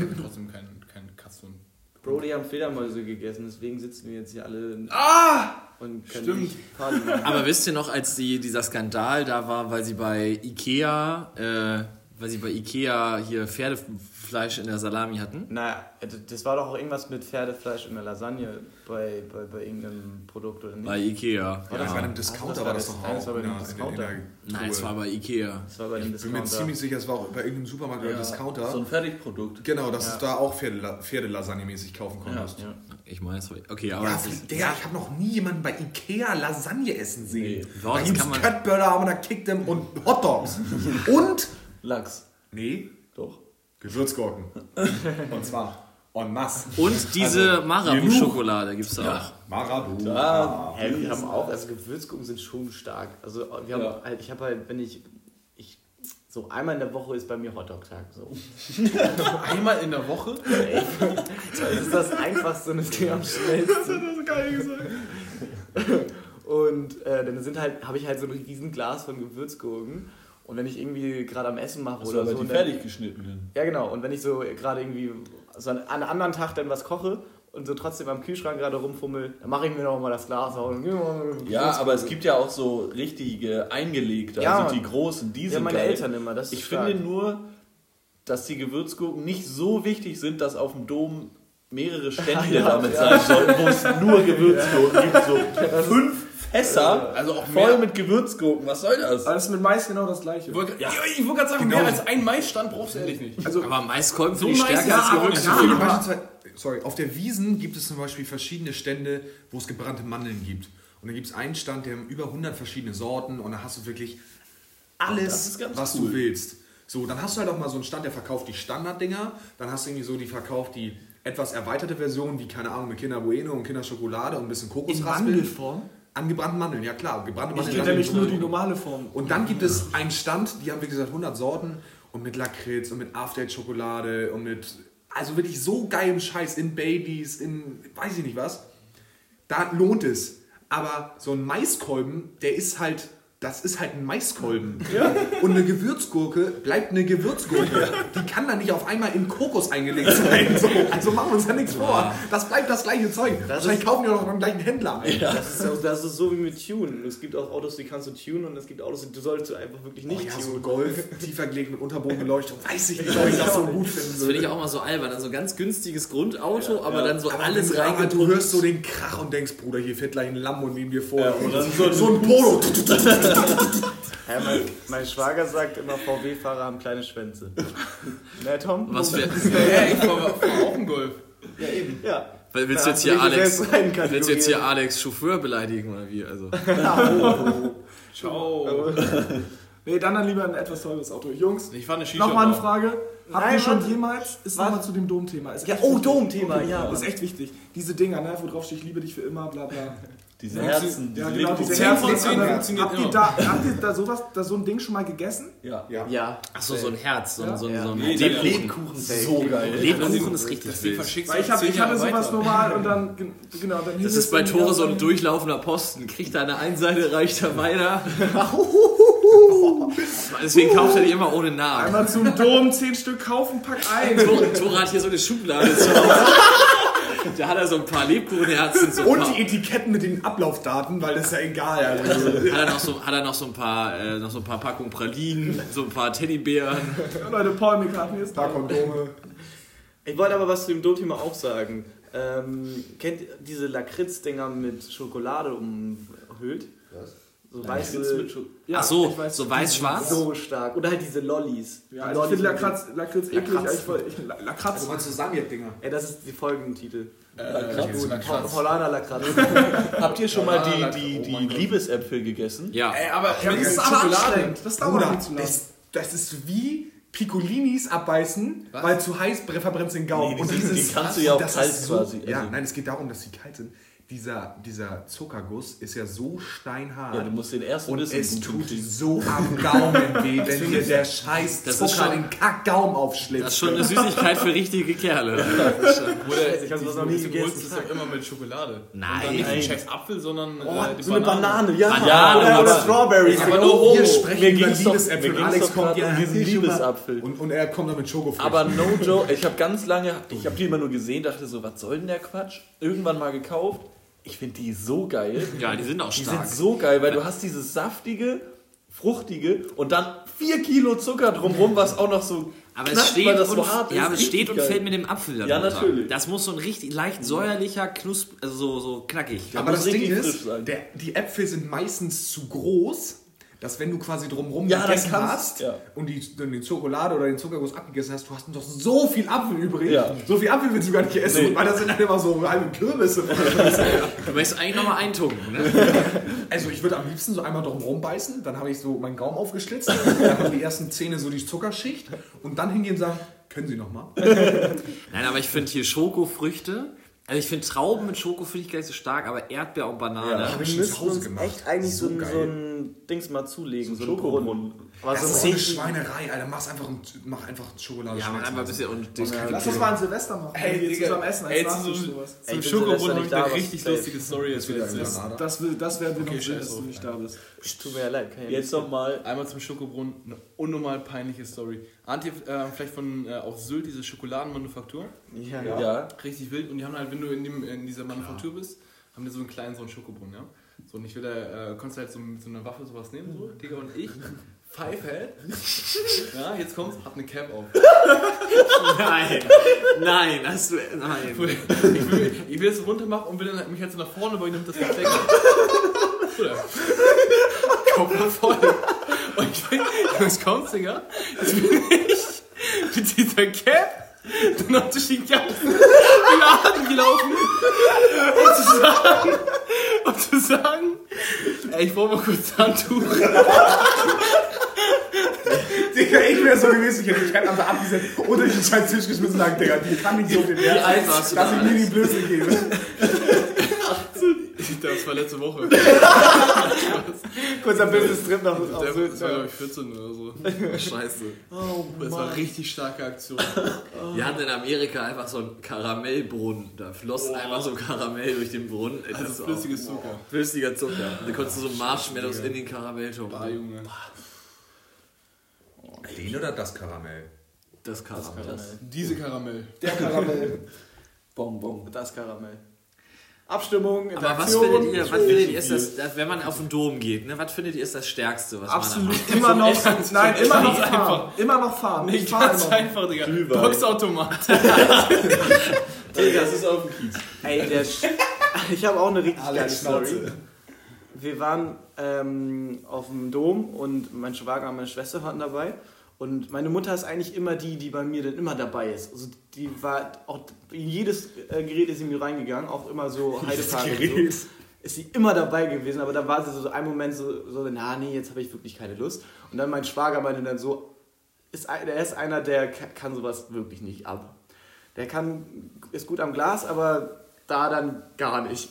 hätte trotzdem keinen kein Katzen. Bro, die haben Fledermäuse gegessen, deswegen sitzen wir jetzt hier alle ah! und können stimmt. nicht Party machen. Aber wisst ihr noch, als die, dieser Skandal da war, weil sie bei IKEA... Äh, weil sie bei Ikea hier Pferdefleisch in der Salami hatten? Naja, das war doch auch irgendwas mit Pferdefleisch in der Lasagne bei, bei, bei irgendeinem Produkt oder nicht? Bei Ikea. Ja, das war bei einem Discounter, Ach, war das doch auch. Das war bei einem ja, Discounter. Nein, es war bei Ikea. Das war bei einem Discounter. Ich bin mir ziemlich sicher, es war auch bei irgendeinem Supermarkt ja, oder Discounter. So ein Fertigprodukt. Genau, dass ja. du da auch Pferde, Pferdelasagne-mäßig kaufen konntest. Ja, ja. Ich meine, okay, aber ja, das ist... Der, ich habe noch nie jemanden bei Ikea Lasagne essen sehen. Nee. Da gibt es Cutburger, aber da kickt dem und Hotdogs. Und... Lachs. Nee. Doch. Gewürzgurken. Und zwar en masse. Und diese also, Marabu-Schokolade gibt es da ja. auch. Marabu. Ja, hey, wir haben auch, also Gewürzgurken sind schon stark. Also wir haben ja. halt, ich habe halt, wenn ich, ich, so einmal in der Woche ist bei mir Hotdog-Tag. So. Einmal in der Woche? Ey, das ist das Einfachste und das Ding am schnellsten. Das ist geil gesagt. Und äh, dann sind halt, habe ich halt so ein riesen Glas von Gewürzgurken. Und wenn ich irgendwie gerade am Essen mache also oder so... Die dann, fertig geschnittenen. Ja, genau. Und wenn ich so gerade irgendwie so an einem anderen Tag dann was koche und so trotzdem am Kühlschrank gerade rumfummel, dann mache ich mir noch mal das Glas auf. Ja, aber es gibt ja auch so richtige eingelegte, ja, also die großen, die ja, sind meine geil. Eltern immer, das ist Ich stark. Finde nur, dass die Gewürzgurken nicht so wichtig sind, dass auf dem Dom mehrere Stände ja, damit ja. sein sollten, wo es nur Gewürzgurken ja. gibt. So fünf Hesser, also auch voll mehr. Mit Gewürzgurken, was soll das? Aber das ist mit Mais genau das gleiche. Wollt, ja. Ich wollte gerade sagen, genau. mehr als ein Maisstand brauchst du ehrlich nicht. Also, aber Maiskolben so stärker als ja, Gewürzgurken. Ja. Sorry, auf der Wiesn gibt es zum Beispiel verschiedene Stände, wo es gebrannte Mandeln gibt. Und dann gibt es einen Stand, der über hundert verschiedene Sorten und da hast du wirklich alles, was cool. du willst. So, dann hast du halt auch mal so einen Stand, der verkauft die Standarddinger, dann hast du irgendwie so die verkauft die etwas erweiterte Version, wie, keine Ahnung, mit Kinder Bueno und Kinder Schokolade und ein bisschen Kokosraspeln. In Mandelform? Angebrannten Mandeln, ja klar. Gebrannte Mandeln. Ich kenne nämlich nur die normale Form. Und dann gibt es einen Stand, die haben, wie gesagt, hundert Sorten und mit Lakritz und mit After-Schokolade und mit, also wirklich so geilem Scheiß in Baileys, in weiß ich nicht was. Da lohnt es. Aber so ein Maiskolben, der ist halt, das ist halt ein Maiskolben. Ja. Und eine Gewürzgurke bleibt eine Gewürzgurke. Die kann dann nicht auf einmal in Kokos eingelegt sein. So, also machen wir uns da nichts vor. Das bleibt das gleiche Zeug. Das Wahrscheinlich ist, kaufen wir doch beim gleichen Händler. Ja. Das, ist, das ist so wie mit Tunen. Es gibt auch Autos, die kannst du tunen und es gibt Autos, die sollst du einfach wirklich nicht oh, ja, tunen. So ein Golf, tiefer gelegt mit Unterbodenbeleuchtung. Weiß ich nicht, ob ich das so gut finde. Das finde ich auch mal so albern. Also ganz günstiges Grundauto, ja, aber ja. dann so aber alles reingetunkt. Du hörst so den Krach und denkst, Bruder, hier fährt gleich ein Lambo neben dir vor. Ja, und dann so, so ein Polo. Ja, mein, mein Schwager sagt immer, V W-Fahrer haben kleine Schwänze. Ne, Tom? Was für... Ja, ich fahre auch einen Golf. Ja, eben. Ja. Weil willst du jetzt hier Alex, willst jetzt hier Alex Chauffeur beleidigen oder wie? Also. Oh. Ciao. Nee, dann dann lieber ein etwas teures Auto. Jungs, ich fand eine nochmal eine Frage. Habt Nein, ihr schon jemals, ist nochmal zu dem Domthema. Ja, oh, Domthema, ja. Das ist echt wichtig. Diese Dinger, ne, wo drauf steht, ich liebe dich für immer, bla bla. Diese Herzen, ja, diese, ja, genau, diese Herzen. zehn von zehn habt ihr da, habt ihr da, sowas, da so ein Ding schon mal gegessen? Ja. ja. ja. Achso, so ein Herz. So, ja. so, so, ja. so ein nee, Lebkuchen. So geil. Lebkuchen ist richtig viel. Weil ich, hab, ich hatte sowas normal und dann, genau. Dann das ist bei Tore so ein durchlaufender Posten. Kriegt er eine Einseite, reicht er weiter. Deswegen kauft er die immer ohne Namen. Einmal zum Dom, zehn Stück kaufen, pack ein. Tore hat hier so eine Schublade zu Hause. Da hat er so ein paar Lebkuchenherzen. So und die Etiketten mit den Ablaufdaten, weil das ist ja egal. Also. Hat er noch so, hat er noch so ein paar, äh, noch so ein paar Packungen Pralinen, so ein paar Teddybären. Ja, Leute, Paul McCartney ist da. Kondome. Ich wollte aber was zu dem Domthema auch sagen. Ähm, kennt ihr diese Lakritz-Dinger mit Schokolade umhüllt? Was? So weiße, ja, ach so, weiß, so weiß-schwarz? So stark. Oder halt diese Lollis. Ja, also Lollis, ich finde Lakratz, Lakritz eklig. Lakratz. Also meinst du Samjet-Dinger? Ey, das ist die Folgentitel. Äh, Lakratz. Lakratz. Paulaner Lakratz. Habt ihr schon mal die, die, die, die oh Liebesäpfel gegessen? Ja. Ey, aber ja, das ist aber anstrengend. Das dauert nicht zu lang. Das ist wie Piccolinis abbeißen, was? Weil zu heiß verbrennt den Gaumen. Nee, und dieses, die kannst du ja auch kalt quasi. Ja, nein, es geht darum, dass sie kalt sind. Dieser, dieser Zuckerguss ist ja so steinhart. Ja, du musst den ersten und wissen, es tut so am Gaumen weh, wenn dir der scheiß Zucker schon, den Kackgaumen aufschlitzt. Das ist schon eine Süßigkeit für richtige Kerle. Oder ich habe das noch nie gegessen. Das ist doch immer mit Schokolade. Nein. Nicht den scheiß Apfel, sondern oh, die so Banane. eine Banane. Ja, Banane oder, oder Strawberries. Aber nur oh, wir sprechen über Liebesäpfel. Alex kommt ja diesen Liebesapfel. Und, und er kommt dann mit Schokofrüchten. Aber no joke, ich habe ganz lange, ich habe die immer nur gesehen, dachte so, was soll denn der Quatsch? Irgendwann mal gekauft. Ich finde die so geil. Ja, die sind auch stark. Die sind so geil, weil du hast dieses saftige, fruchtige und dann vier Kilo Zucker drumrum, was auch noch so aber knackt, es steht weil das und, so hart ja, ist. Ja, aber es steht und geil. Fällt mit dem Apfel dann ja, runter. Natürlich. Das muss so ein richtig leicht säuerlicher, knusprig, also so, so knackig. Ja, aber das Ding ist, der, die Äpfel sind meistens zu groß, dass wenn du quasi drumrum ja, gegessen kannst, hast ja. und die, die Schokolade oder den Zuckerguss abgegessen hast, du hast noch so viel Apfel übrig. Ja. So viel Apfel willst du gar nicht essen, nee. Weil das sind halt immer so halbe Kürbisse. Du möchtest eigentlich nochmal eintunken. Ne? Also ich würde am liebsten so einmal drumrum beißen, dann habe ich so meinen Gaumen aufgeschlitzt, dann haben die ersten Zähne so die Zuckerschicht und dann hingehen und sagen, können Sie nochmal? Nein, aber ich finde hier Schokofrüchte, also ich finde Trauben mit Schoko finde ich gar nicht so stark, aber Erdbeer und Banane. Ja, habe ich schon zu Hause gemacht. Echt eigentlich so, so, ein, so ein Dings mal zulegen, so, so ein Schokobrunnen. Das ist so eine Schweinerei, Alter. Mach's einfach, mach einfach Schokolade. Ja, mach einfach ein bisschen und okay. Okay. Lass uns mal an Silvester machen. Hey, wir Digga, zusammen essen. Ey, zu so einem Schokobrunnen habe ich eine richtig lustige Story jetzt wieder. Das wäre wirklich schön, dass du nicht da bist. Tut mir ja leid. Jetzt nochmal einmal zum Schokobrunnen. Eine unnormal peinliche Story. Ahnt ihr äh, vielleicht von äh, auch Sylt, diese Schokoladenmanufaktur? Ja, ja, ja. Richtig wild. Und die haben halt, wenn du in, dem, in dieser Manufaktur bist, haben die so einen kleinen, so einen Schokobrunnen, ja? So, und ich will da, äh, konntest halt so mit so einer Waffe sowas nehmen, so, Digga und ich. Pfeife. Ja, jetzt kommt's, hab ne Cap auf. Nein, nein, hast du, nein. Ich will, ich will jetzt runter machen und will dann mich jetzt nach vorne, weil ich nimmt das Gepäck. Bruder. Komm mal voll. Und ich bin, was kommt's, Digga? Jetzt bin ich mit dieser Cap dann durch den ganzen Laden gelaufen. Und zu sagen, und zu sagen, ey, ich brauch mal kurz Handtuch. Digga, ich wäre so gewesen, ich hätte mich keinen anderen abgesetzt oder ich hätte mich auf den Tisch geschmissen und sagen, Digga, die kann nicht so den Wert, dass da ich mir die Blöße gebe. Das war letzte Woche. Kurzer Business-Trip nach Hause. Das war, glaube ich, vierzehn oder so. Scheiße. Oh, das war eine richtig starke Aktion. Oh. Wir hatten in Amerika einfach so einen Karamellbrunnen. Da floss oh. einfach so Karamell durch den Brunnen. Ey, das also flüssiges Zucker. Wow. Flüssiger Zucker. Und da konntest du so Marshmallows in den Karamell tauchen. Bah, Junge. Oh. Den oder das Karamell? Das Karamell. Das Karamell. Diese Karamell. Der Karamell. Bonbon. Das Karamell. Abstimmung, Interaktion. Aber was findet ihr, was findet ihr ist das, das, wenn man auf den Dom geht, ne? Was findet ihr ist das Stärkste, was absolut man absolut immer noch, nein, immer noch fahren. Einfach. Immer noch fahren. Nee, ich fahr ganz immer. Einfach, Digga. Boxautomat. Digga, das ist auf dem Kiez. Ey, der Sch- ich habe auch eine richtig geile Story. Wir waren ähm, auf dem Dom und mein Schwager und meine Schwester waren dabei. Und meine Mutter ist eigentlich immer die, die bei mir dann immer dabei ist. Also die war auch, in jedes Gerät ist sie mir reingegangen, auch immer so Heidepark und so. Ist sie immer dabei gewesen, aber da war sie so einen Moment so, so na nee, jetzt habe ich wirklich keine Lust. Und dann mein Schwager meinte dann so, ist, der ist einer, der kann sowas wirklich nicht ab. Der kann, ist gut am Glas, aber da dann gar nicht.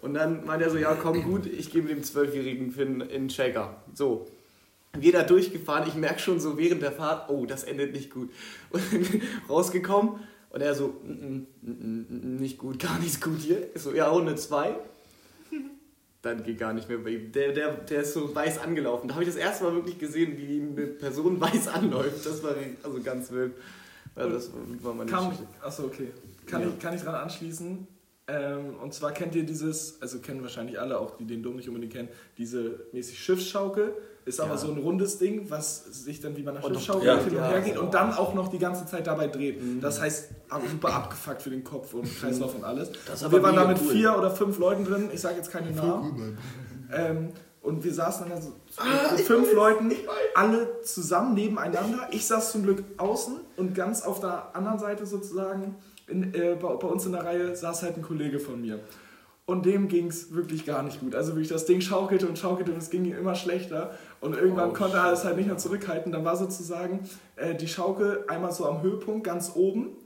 Und dann meinte er so, ja komm gut, ich gebe dem Zwölfjährigen Finn in den Shaker. So. Wir da durchgefahren, ich merke schon so während der Fahrt, oh, das endet nicht gut. Und rausgekommen und er so, n-n, n-n, n-n, nicht gut, gar nichts gut hier. Ich so, ja, ohne zwei. Dann geht gar nicht mehr bei ihm. Der, der, der ist so weiß angelaufen. Da habe ich das erste Mal wirklich gesehen, wie eine Person weiß anläuft. Das war also ganz wild. Also das war meine Geschichte. Achso, okay. Kann, ja. ich, kann ich dran anschließen? Ähm, und zwar kennt ihr dieses, also kennen wahrscheinlich alle auch, die den Dom nicht unbedingt kennen, diese mäßig Schiffsschaukel. Ist aber ja. so ein rundes Ding, was sich dann wie bei einer Schiffsschaukel ja, hin und ja, her geht und dann auch noch die ganze Zeit dabei dreht. Mhm. Das heißt, super abgefuckt für den Kopf und Kreislauf und alles. Und wir waren da mit cool. vier oder fünf Leuten drin, ich sage jetzt keine Namen. Ähm, und wir saßen dann so ah, mit fünf weiß, Leuten, alle zusammen nebeneinander. Ich saß zum Glück außen und ganz auf der anderen Seite sozusagen, in, äh, bei, bei uns in der Reihe, saß halt ein Kollege von mir. Und dem ging es wirklich gar nicht gut. Also wirklich das Ding schaukelte und schaukelte und es ging ihm immer schlechter. Und irgendwann oh, konnte er es halt nicht mehr zurückhalten. Dann war sozusagen äh, die Schaukel einmal so am Höhepunkt, ganz oben.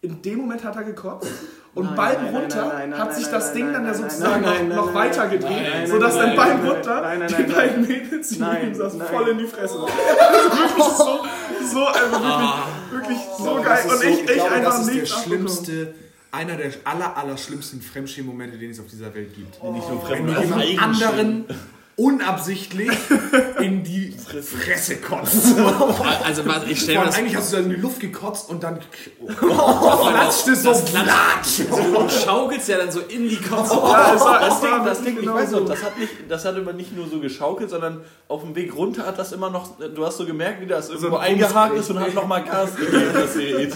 In dem Moment hat er gekotzt. Und nein, beim nein, runter nein, nein, nein, hat sich das nein, Ding nein, dann ja sozusagen nein, noch, noch weiter gedreht, sodass dann beim runter nein, nein, die nein, beiden Mädels ihm saßen voll in die Fresse. Oh. Also wirklich so, so, also wirklich, wirklich oh. so geil. Und ich, so, ich, ich glaube, einfach das ist nicht der schlimmste. Einer der aller, aller schlimmsten Fremdschämen-Momente, den es auf dieser Welt gibt. Oh. Nicht nur Fremdschämen, wenn jemand anderen unabsichtlich in die Fresse kotzt. Also, also ich stelle mir das... Eigentlich hast du dann in die Luft gekotzt und dann... Oh. Klatscht es so platsch. Du schaukelst ja dann so in die Kotze. Oh. Ja, das, war, das, Ding, das Ding, ich weiß noch, das hat, nicht, das hat immer nicht nur so geschaukelt, sondern auf dem Weg runter hat das immer noch... Du hast so gemerkt, wie das irgendwo so ein eingehakt ist und hat nochmal Gas gegeben, das Gerät.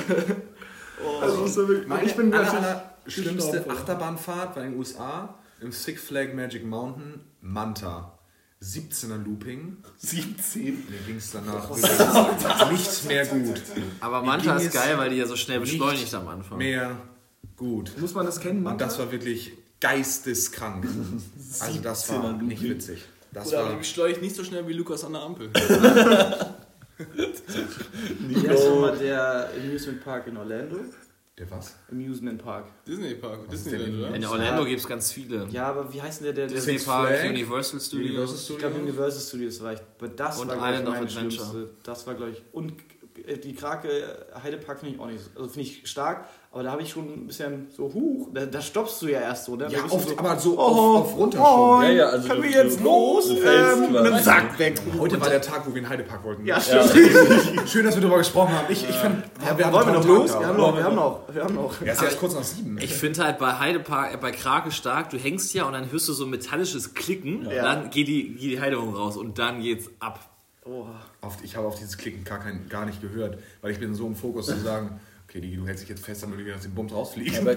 Oh. Also, so meine ich bin aller, aller schlimmste Achterbahnfahrt war in den U S A, im Six Flag Magic Mountain, Manta. siebzehner Looping. siebzehn? Mir ging es danach nicht mehr gut. Aber Manta ist geil, weil die ja so schnell beschleunigt am Anfang. Mehr gut. Muss man das kennen, Manta? Und das war wirklich geisteskrank. Also das war nicht witzig. Das Oder war aber die beschleunigt nicht so schnell wie Lukas an der Ampel. Ja, schon mal der Amusement Park in Orlando. Der was? Amusement Park. Disney Park. Disneyland, oder? In Orlando ja. gibt es ganz viele. Ja, aber wie heißt denn der? der Disney Park, Universal Studios. Universal Studios. Ich glaube, Universal Studios war ich. Aber das und war, Island of Adventure. Schlimmste. Das war, glaube ich. Und die Krake, Heidepark finde ich auch nicht so. Also finde ich stark. Aber da habe ich schon ein bisschen so, huch, da, da stoppst du ja erst so, ne? Ja, auf, so, aber so oh, auf, auf runter schon. Ja, ja, also können wir jetzt los? Ähm, einen Sack weg. Heute war der Tag, wo wir in Heidepark wollten. Ja, ja. Schön, dass wir darüber gesprochen haben. Ich, ich fand, ja, wir haben wollen wir noch los? Tag, wir, haben noch, wir haben noch, wir haben noch. Ja, ist erst kurz nach sieben. Ich finde halt bei Heidepark, bei Krake stark, du hängst ja und dann hörst du so ein metallisches Klicken. Ja. Dann geht die, geht die Heidung raus und dann geht's ab. Oh. Ich habe auf dieses Klicken gar, kein, gar nicht gehört, weil ich bin so im Fokus zu sagen... Okay, die, du hältst dich jetzt fest, damit du aus dem Bums rausfliegen. Aber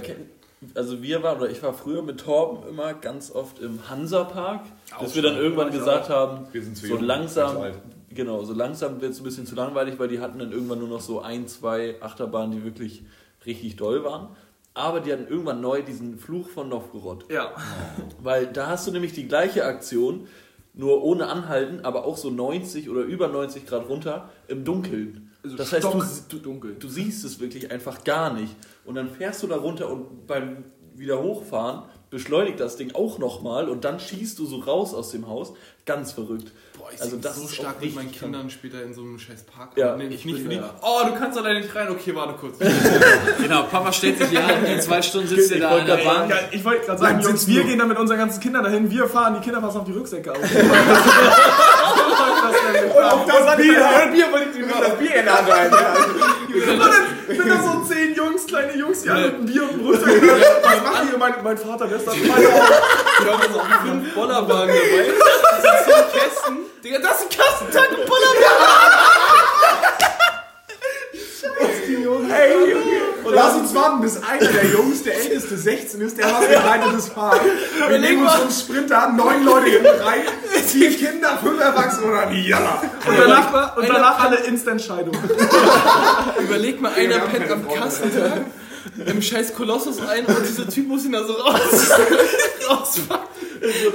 also wir waren, oder ich war früher mit Torben immer ganz oft im Hansapark, auch dass wir dann irgendwann gesagt auch. haben, wir sind zu so jung, langsam, genau, so langsam wird es ein bisschen zu langweilig, weil die hatten dann irgendwann nur noch so ein, zwei Achterbahnen, die wirklich richtig doll waren. Aber die hatten irgendwann neu diesen Fluch von Novgorod. Ja. Weil da hast du nämlich die gleiche Aktion, nur ohne Anhalten, aber auch so neunzig oder über neunzig Grad runter im Dunkeln. Also das heißt, du, du, du siehst es wirklich einfach gar nicht. Und dann fährst du da runter und beim wieder hochfahren beschleunigt das Ding auch nochmal und dann schießt du so raus aus dem Haus. Ganz verrückt. Boah, ich also das so ist stark mit meinen Kindern krank. Später in so einem scheiß Park. Ja, nee, ich nicht für die. Ja. Oh, du kannst alleine nicht rein. Okay, warte kurz. Genau, Papa stellt sich hier an, in zwei Stunden sitzt ihr da in der Bahn. Ja, ich wollte gerade sagen, Jungs, wir gehen da mit unseren ganzen Kindern dahin, wir fahren, die Kinder passen auf die Rücksäcke auf. Und auf das Bier, Bier wollte ich dir das Bier in der Hand rein. Sind da so zehn Jungs, kleine Jungs, die alle mit einem Bier und einem Rüssel. Was machen die? Mein, mein Vater lässt das meine auf. Ich glaube, so fünf Bollerwagen dabei. Das sind so Kästen. Digga, das ist ein Kastentag und Bollerwagen. Hey, Junge. Und lass uns warten, bis einer der Jungs, der älteste sechzehn ist, der was geleitetes Fahren. Wir nehmen uns einen Sprinter an, neun Leute in den Reihen, vier Kinder, fünf Erwachsene oder nie. Jalla. Und danach, und danach alle Instant-Scheidung. Überleg mal, einer pennt am Kastentag im scheiß Kolossus ein und dieser Typ muss ihn da so raus. rausfahren.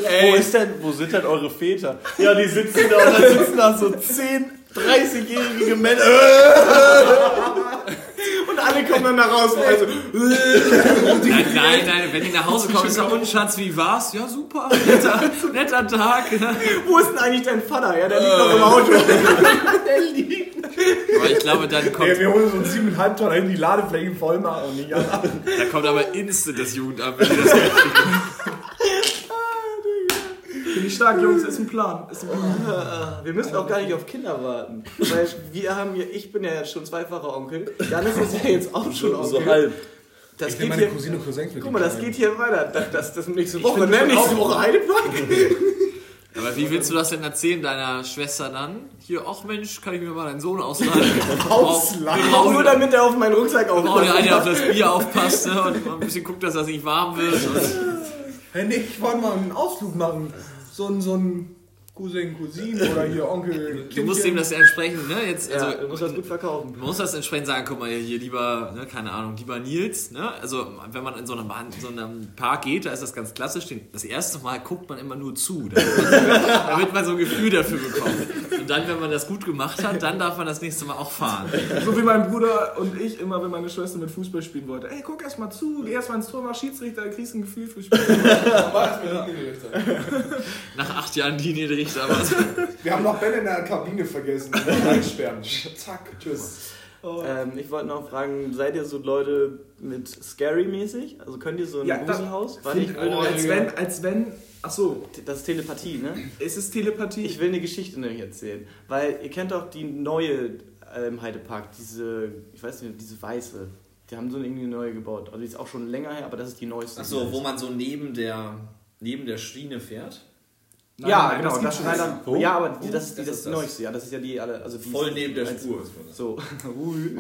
Ey. Wo, ist denn, wo sind denn eure Väter? Ja, die sitzen da und da sitzen da so zehn, dreißigjährige Männer. Und alle kommen dann da raus. Also, nein, nein, nein, wenn die nach Hause kommen, ist doch und Schatz, wie war's? Ja, super, netter, netter Tag. Wo ist denn eigentlich dein Vater? Ja, der liegt noch im Auto. Der liegt. Aber ich glaube, dann kommt... Ja, wir holen so einen sieben Komma fünf Tonnen hin, die Ladefläche voll machen und nicht an. Da kommt aber instant das Jugendamt, wenn die das Wie stark, Jungs, ist ein Plan. Ist ein Plan. Wir müssen auch gar nicht auf Kinder warten. Weil wir haben hier, ich bin ja jetzt schon zweifacher Onkel. Janis ist ja jetzt auch schon Onkel. So halb. Das ich geht meine hier, Cousine und Cousins mit. Guck mal, das Kleinen. Geht hier weiter. Das, das, das nächste Woche. Ne? Nächste Woche Heidepark. Aber wie willst du das denn erzählen deiner Schwester dann? Hier, ach Mensch, kann ich mir mal deinen Sohn ausleihen? Ausleihen? Auch nur damit er auf meinen Rucksack aufpasst. Auch der eine auf das Bier aufpasst, ne? Und ein bisschen guckt, dass das nicht warm wird. Wenn ich wollte mal einen Ausflug machen. So ein, so ein Cousin, Cousine oder hier Onkel. Du musst dem das ja entsprechend, ne? Jetzt, also, ja, du musst das gut verkaufen. Du musst das entsprechend sagen, guck mal, hier lieber, ne, keine Ahnung, lieber Nils, ne? Also, wenn man in so einem, in so einem Park geht, da ist das ganz klassisch. Das erste Mal guckt man immer nur zu, damit man, damit man so ein Gefühl dafür bekommt. Und dann, wenn man das gut gemacht hat, dann darf man das nächste Mal auch fahren. So wie mein Bruder und ich immer, wenn meine Schwester mit Fußball spielen wollte. Ey, guck erst mal zu, geh erst mal ins Tor, mach Schiedsrichter, kriegst ein Gefühl für Spiel. Nach acht Jahren Linienrichter. Wir haben noch Bälle in der Kabine vergessen. Einsperren. Zack, tschüss. Oh. Ähm, ich wollte noch fragen, seid ihr so Leute mit Scary-mäßig? Also könnt ihr so ein ja, Gruselhaus? Warte, ich, oh, als wenn, als wenn, ach so, das ist Telepathie, ne? Ist es Telepathie? Ich will eine Geschichte nämlich erzählen, weil ihr kennt doch die neue im Heidepark, diese, ich weiß nicht, diese weiße. Die haben so eine irgendwie neue gebaut. Also die ist auch schon länger her, aber das ist die neueste. Ach so, wo man so neben der neben der Schiene fährt. Nein, ja, nein, genau, das, das, das leider, oh, ja, aber die, das, die, das, das ist das Neueste, ja, das ist ja die alle, also die voll neben der Spur. So, ui.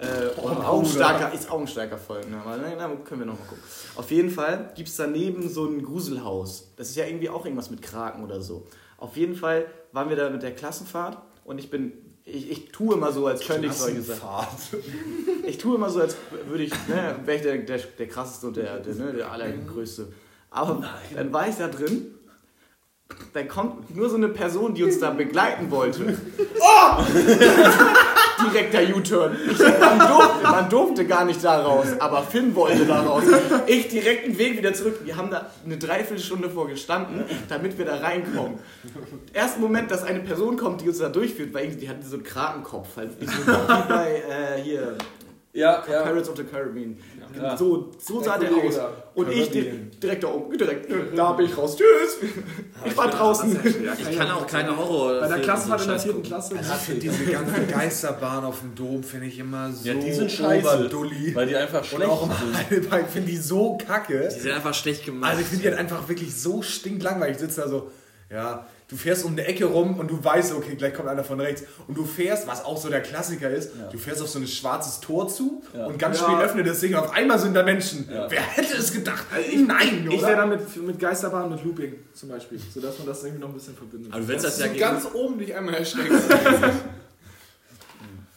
äh, und Augenstärker, ist Augenstärker voll, ne? Aber nein, nein, können wir noch mal gucken. Auf jeden Fall gibt es daneben so ein Gruselhaus, das ist ja irgendwie auch irgendwas mit Kraken oder so. Auf jeden Fall waren wir da mit der Klassenfahrt und ich bin, ich, ich tue immer so, als könnte ich solche Sachen. Ich tue immer so, als würde ich, ne, wäre ich der, der, der krasseste und der, der, ne, der allergrößte. Aber nein. Dann war ich da drin. Da kommt nur so eine Person, die uns da begleiten wollte. Oh! Direkter U-Turn. Ich, man, durfte, man durfte gar nicht da raus, aber Finn wollte da raus. Ich direkt den Weg wieder zurück. Wir haben da eine Dreiviertelstunde vor gestanden, damit wir da reinkommen. Ersten Moment, dass eine Person kommt, die uns da durchführt, weil die hatte so einen Krakenkopf. Halt. Ich so, wie bei äh, hier... Ja, ja. Pirates of the Caribbean. Ja. So, so sah der, der aus. Und ich direkt da oben, direkt, da bin ich raus. Tschüss! Ich war draußen. Ich kann auch keine Horror. Bei der Klasse war in der vierten Klasse. Also für diese ganze Geisterbahn auf dem Dom finde ich immer so. Ja, die sind scheiße. Dulli. Weil die einfach schlecht sind. Und auch im finde die so kacke. Die sind einfach schlecht gemacht. Also ich finde die halt einfach wirklich so stinklangweilig. Ich sitze da so, ja. Du fährst um eine Ecke rum und du weißt, okay, gleich kommt einer von rechts. Und du fährst, was auch so der Klassiker ist, ja. Du fährst auf so ein schwarzes Tor zu ja. Und ganz ja. Spät öffnet das Ding und auf einmal sind da Menschen. Ja. Wer hätte es gedacht? Also ich, nein, oder? Ich wäre da mit, mit Geisterbahn mit Looping zum Beispiel, sodass man das irgendwie noch ein bisschen verbindet. Aber wenn das ja ganz oben dich einmal erschreckst.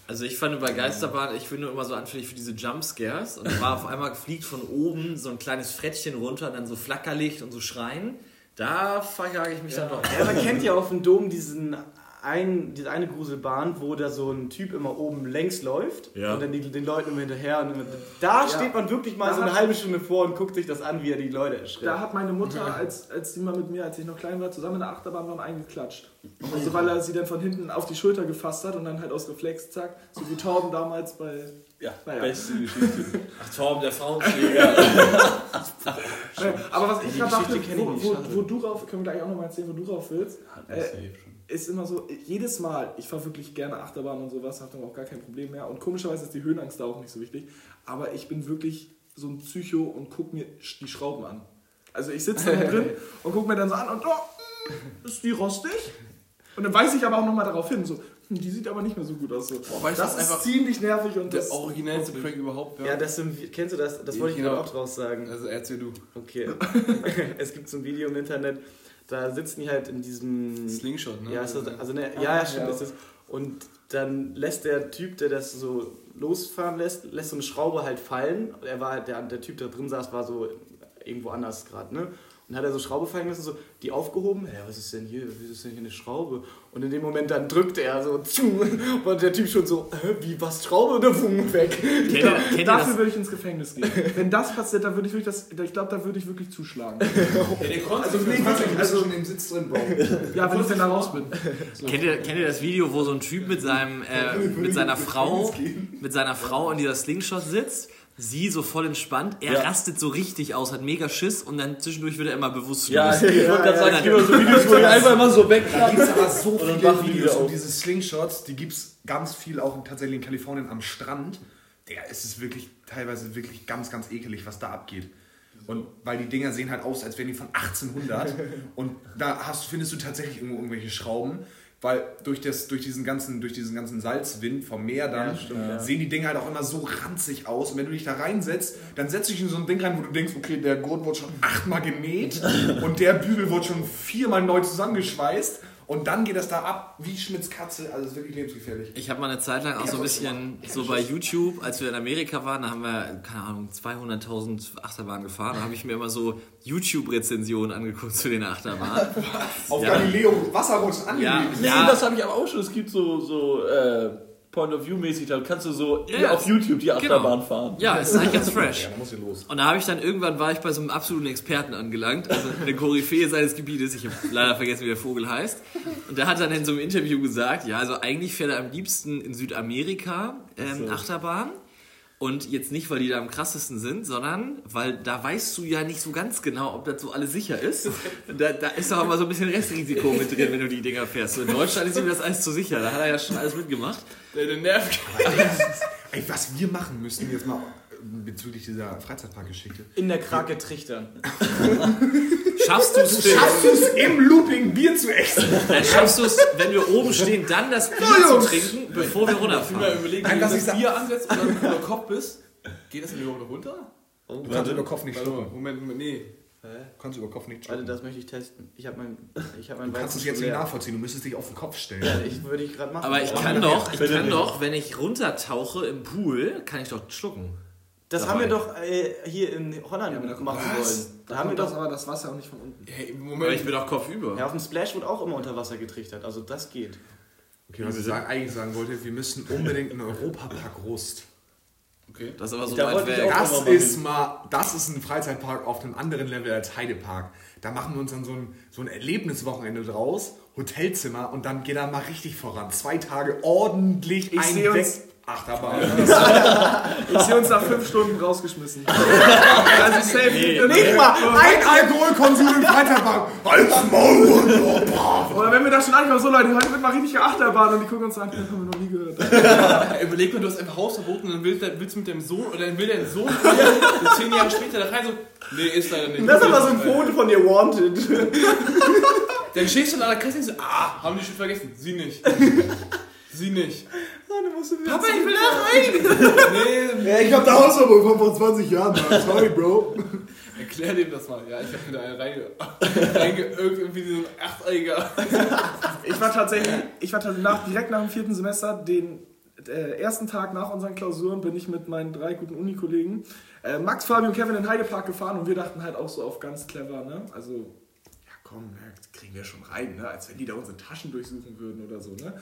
Also ich fand bei Geisterbahn, ich bin nur immer so anfällig für diese Jumpscares. Und da war auf einmal, fliegt von oben so ein kleines Frettchen runter und dann so Flackerlicht und so Schreien. Da verjage ich mich ja. dann doch. Ja, man kennt ja auf dem Dom diesen ein, diese eine Gruselbahn, wo da so ein Typ immer oben längs läuft ja. und dann die, den Leuten immer hinterher. Und immer, da ja. steht man wirklich mal da so eine halbe Stunde vor und guckt sich das an, wie er die Leute erschreckt. Da hat meine Mutter, als, als die mal mit mir, als ich noch klein war, zusammen in der Achterbahn waren, eingeklatscht. Also weil er sie dann von hinten auf die Schulter gefasst hat und dann halt aus Reflex, zack, so wie Torben damals bei... Ja, naja. Beste Geschichte. Ach, Torben, der Frauenschläger. Aber was ich gerade dachte, wo, wo, wo du rauf, können wir gleich auch nochmal erzählen, wo du rauf willst, ja, äh, ist immer so, jedes Mal, ich fahre wirklich gerne Achterbahn und sowas, habe dann auch gar kein Problem mehr und komischerweise ist die Höhenangst da auch nicht so wichtig, aber ich bin wirklich so ein Psycho und gucke mir die Schrauben an. Also ich sitze da drin und gucke mir dann so an und oh, ist die rostig? Und dann weise ich aber auch nochmal darauf hin, so, die sieht aber nicht mehr so gut aus. So. Boah, das, das ist einfach ziemlich nervig und der das originellste Prank überhaupt. Ja, ja das sind, kennst du das? Das ich wollte ich genau. gerade auch draus sagen. Also erzähl du. Okay. Es gibt so ein Video im Internet, da sitzen die halt in diesem... Slingshot, ne? Ja, also, also ne, ah, ja, ja, stimmt. Ja. Das ist, und dann lässt der Typ, der das so losfahren lässt, lässt so eine Schraube halt fallen. Er war, der, der Typ, der drin saß, war so irgendwo anders gerade, ne? Dann hat er so Schraube fallen lassen, so die aufgehoben. Ja, was ist denn hier? Was ist denn hier eine Schraube? Und in dem Moment dann drückt er so zu. Und der Typ schon so, hä, wie, was, Schraube oder Funken weg? Kennt da, kennt dafür würde ich ins Gefängnis gehen. Wenn das passiert, dann würde ich wirklich, das, ich glaube, da würde ich wirklich zuschlagen. Ja, der kommt also, nee, also schon im Sitz drin, Bro. Ja, wenn ich dann da raus bin. So. Kennt, ihr, kennt ihr das Video, wo so ein Typ mit, seinem, äh, mit, seiner, Frau, mit seiner Frau in dieser Slingshot sitzt? Sie so voll entspannt, er ja. rastet so richtig aus, hat mega Schiss und dann zwischendurch wird er immer bewusstlos. Ja, ich wollte gerade sagen, es gibt immer so Videos, wo er einfach immer so wegklappt. Da gibt es aber so viele Videos um diese Slingshots, die gibt es ganz viel auch tatsächlich in Kalifornien am Strand. Der ist es wirklich teilweise wirklich ganz, ganz ekelig, was da abgeht. Und weil die Dinger sehen halt aus, als wären die von achtzehnhundert und da hast, findest du tatsächlich irgendwo irgendwelche Schrauben. Weil durch, das, durch, diesen ganzen, durch diesen ganzen Salzwind vom Meer dann ja, stimmt, ja. sehen die Dinger halt auch immer so ranzig aus. Und wenn du dich da reinsetzt, dann setzt du dich in so ein Ding rein, wo du denkst, okay, der Gurt wurde schon achtmal genäht und der Bügel wurde schon viermal neu zusammengeschweißt. Und dann geht das da ab wie Schmitz Katze, also das ist wirklich lebensgefährlich. Ich habe mal eine Zeit lang auch so ein bisschen so bei YouTube, als wir in Amerika waren, da haben wir, keine Ahnung, zweihunderttausend Achterbahnen gefahren, da habe ich mir immer so YouTube-Rezensionen angeguckt zu den Achterbahnen. Was? Auf ja. Galileo Wasserrutschen angelegt. Ja, ja. Nee, das habe ich aber auch schon, es gibt so... so äh Point-of-View-mäßig, da kannst du so ja, auf YouTube die Achterbahn genau. fahren. Ja, es ist eigentlich ganz fresh. Ja, man muss hier los. Und da habe ich dann irgendwann, war ich bei so einem absoluten Experten angelangt, also eine Koryphäe seines Gebietes, ich habe leider vergessen, wie der Vogel heißt, und der hat dann in so einem Interview gesagt, ja, also eigentlich fährt er am liebsten in Südamerika ähm, so. Achterbahn. Und jetzt nicht, weil die da am krassesten sind, sondern weil da weißt du ja nicht so ganz genau, ob das so alles sicher ist. Da, da ist doch immer so ein bisschen Restrisiko mit drin, wenn du die Dinger fährst. Und in Deutschland ist ihm das alles zu sicher. Da hat er ja schon alles mitgemacht. Der, der nervt. Ey, was wir machen müssen jetzt mal bezüglich dieser Freizeitparkgeschichte. In der Krake trichtern. Schaffst du es Schaffst du es im Looping Bier zu essen? Dann schaffst du es, wenn wir oben stehen, dann das Bier zu trinken, bevor wir runterfahren. Ich will mir überlegen, wenn du das Bier ansetzt und dann über Kopf bist, geht das denn überhaupt noch runter? Oh, du kannst warte, über Kopf nicht schlucken. Moment, Moment, nee. Hä? Du kannst über Kopf nicht schlucken. Also das möchte ich testen. Ich hab mein, ich hab mein du Weizen kannst es jetzt nicht nachvollziehen, du müsstest dich auf den Kopf stellen. Ja, ich würde ich gerade machen. Aber ich kann doch, ich kann doch, wenn ich runtertauche im Pool, kann ich doch schlucken. Das dabei. Haben wir doch äh, hier in Holland ja, machen was? Wollen. Da, da haben wir doch aber das Wasser auch nicht von unten. Hey, Moment, aber ich bin doch kopfüber. Ja, auf dem Splash wird auch immer unter Wasser getrichtert, also das geht. Okay, was ich sagen, eigentlich sagen wollte, wir müssen unbedingt einen Europapark Rust. Okay. Das ist aber so da weit weg. Das ist mal, das ist ein Freizeitpark auf einem anderen Level als Heidepark. Da machen wir uns dann so ein, so ein Erlebniswochenende draus, Hotelzimmer und dann geht da mal richtig voran. Zwei Tage ordentlich ich einen weg. Achterbahn. Ich sehe uns nach fünf Stunden rausgeschmissen. Also safe. Nee, nicht mal ein Alkoholkonsum im Freitagbank. Halt's Maul. Oder wenn wir da schon anfangen, so Leute, heute wird mal richtige Achterbahn und die gucken uns an, das haben wir noch nie gehört. Überleg mal, du hast einfach Hausverbot und dann willst du mit deinem Sohn, oder dann will dein Sohn zehn Jahre später da rein so, nee, ist leider nicht. Und das ist aber so ein Foto von dir wanted. Dann stehst du an der Kasse und so, ah, haben die schon vergessen. Sie nicht. Sie nicht. Papa, ich will da rein! Nee, ja, ich hab da Hausverbot von vor zwanzig Jahren, Mann. Sorry, Bro. Erklär dem das mal. Ja, ich hab mir da einen reingeirrt. Reinge irgendwie so ein Achteiger. Ich war tatsächlich, ich war tatsächlich nach, direkt nach dem vierten Semester, den äh, ersten Tag nach unseren Klausuren, bin ich mit meinen drei guten Unikollegen äh, Max, Fabio und Kevin in den Heidepark gefahren und wir dachten halt auch so auf ganz clever, ne? Also. komm, na, das kriegen wir schon rein, ne? Als wenn die da unsere Taschen durchsuchen würden oder so, ne?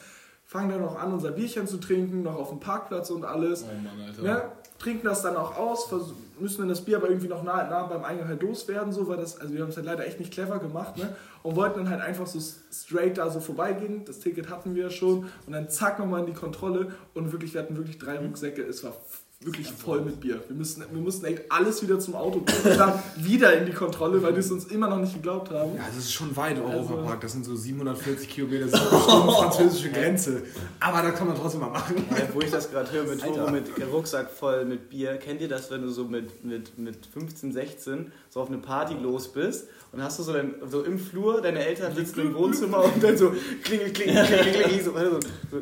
Fangen dann auch an, unser Bierchen zu trinken, noch auf dem Parkplatz und alles. Oh Mann, Alter. Ne? Trinken das dann auch aus, müssen dann das Bier aber irgendwie noch nah, nah beim Eingang halt loswerden, so, weil das, also wir haben es halt leider echt nicht clever gemacht, ne? Und wollten dann halt einfach so straight da so vorbeigehen, das Ticket hatten wir schon und dann zack nochmal in die Kontrolle und wirklich, wir hatten wirklich drei Rucksäcke, es war wirklich voll mit Bier. Wir mussten, wir mussten echt alles wieder zum Auto bringen, dann wieder in die Kontrolle, weil die es uns immer noch nicht geglaubt haben. Ja, das ist schon weit, Europapark, also, das sind so siebenhundertvierzig Kilometer, das ist bestimmt französische Grenze, aber da kann man trotzdem mal machen. Ja, wo ich das gerade höre, mit Togo, mit Rucksack voll mit Bier, kennt ihr das, wenn du so mit, mit, mit fünfzehn, sechzehn so auf eine Party los bist und hast du so, dein, so im Flur, deine Eltern sitzen im Wohnzimmer und dann so klingel, klingel, klingel, klingel, so, so, so.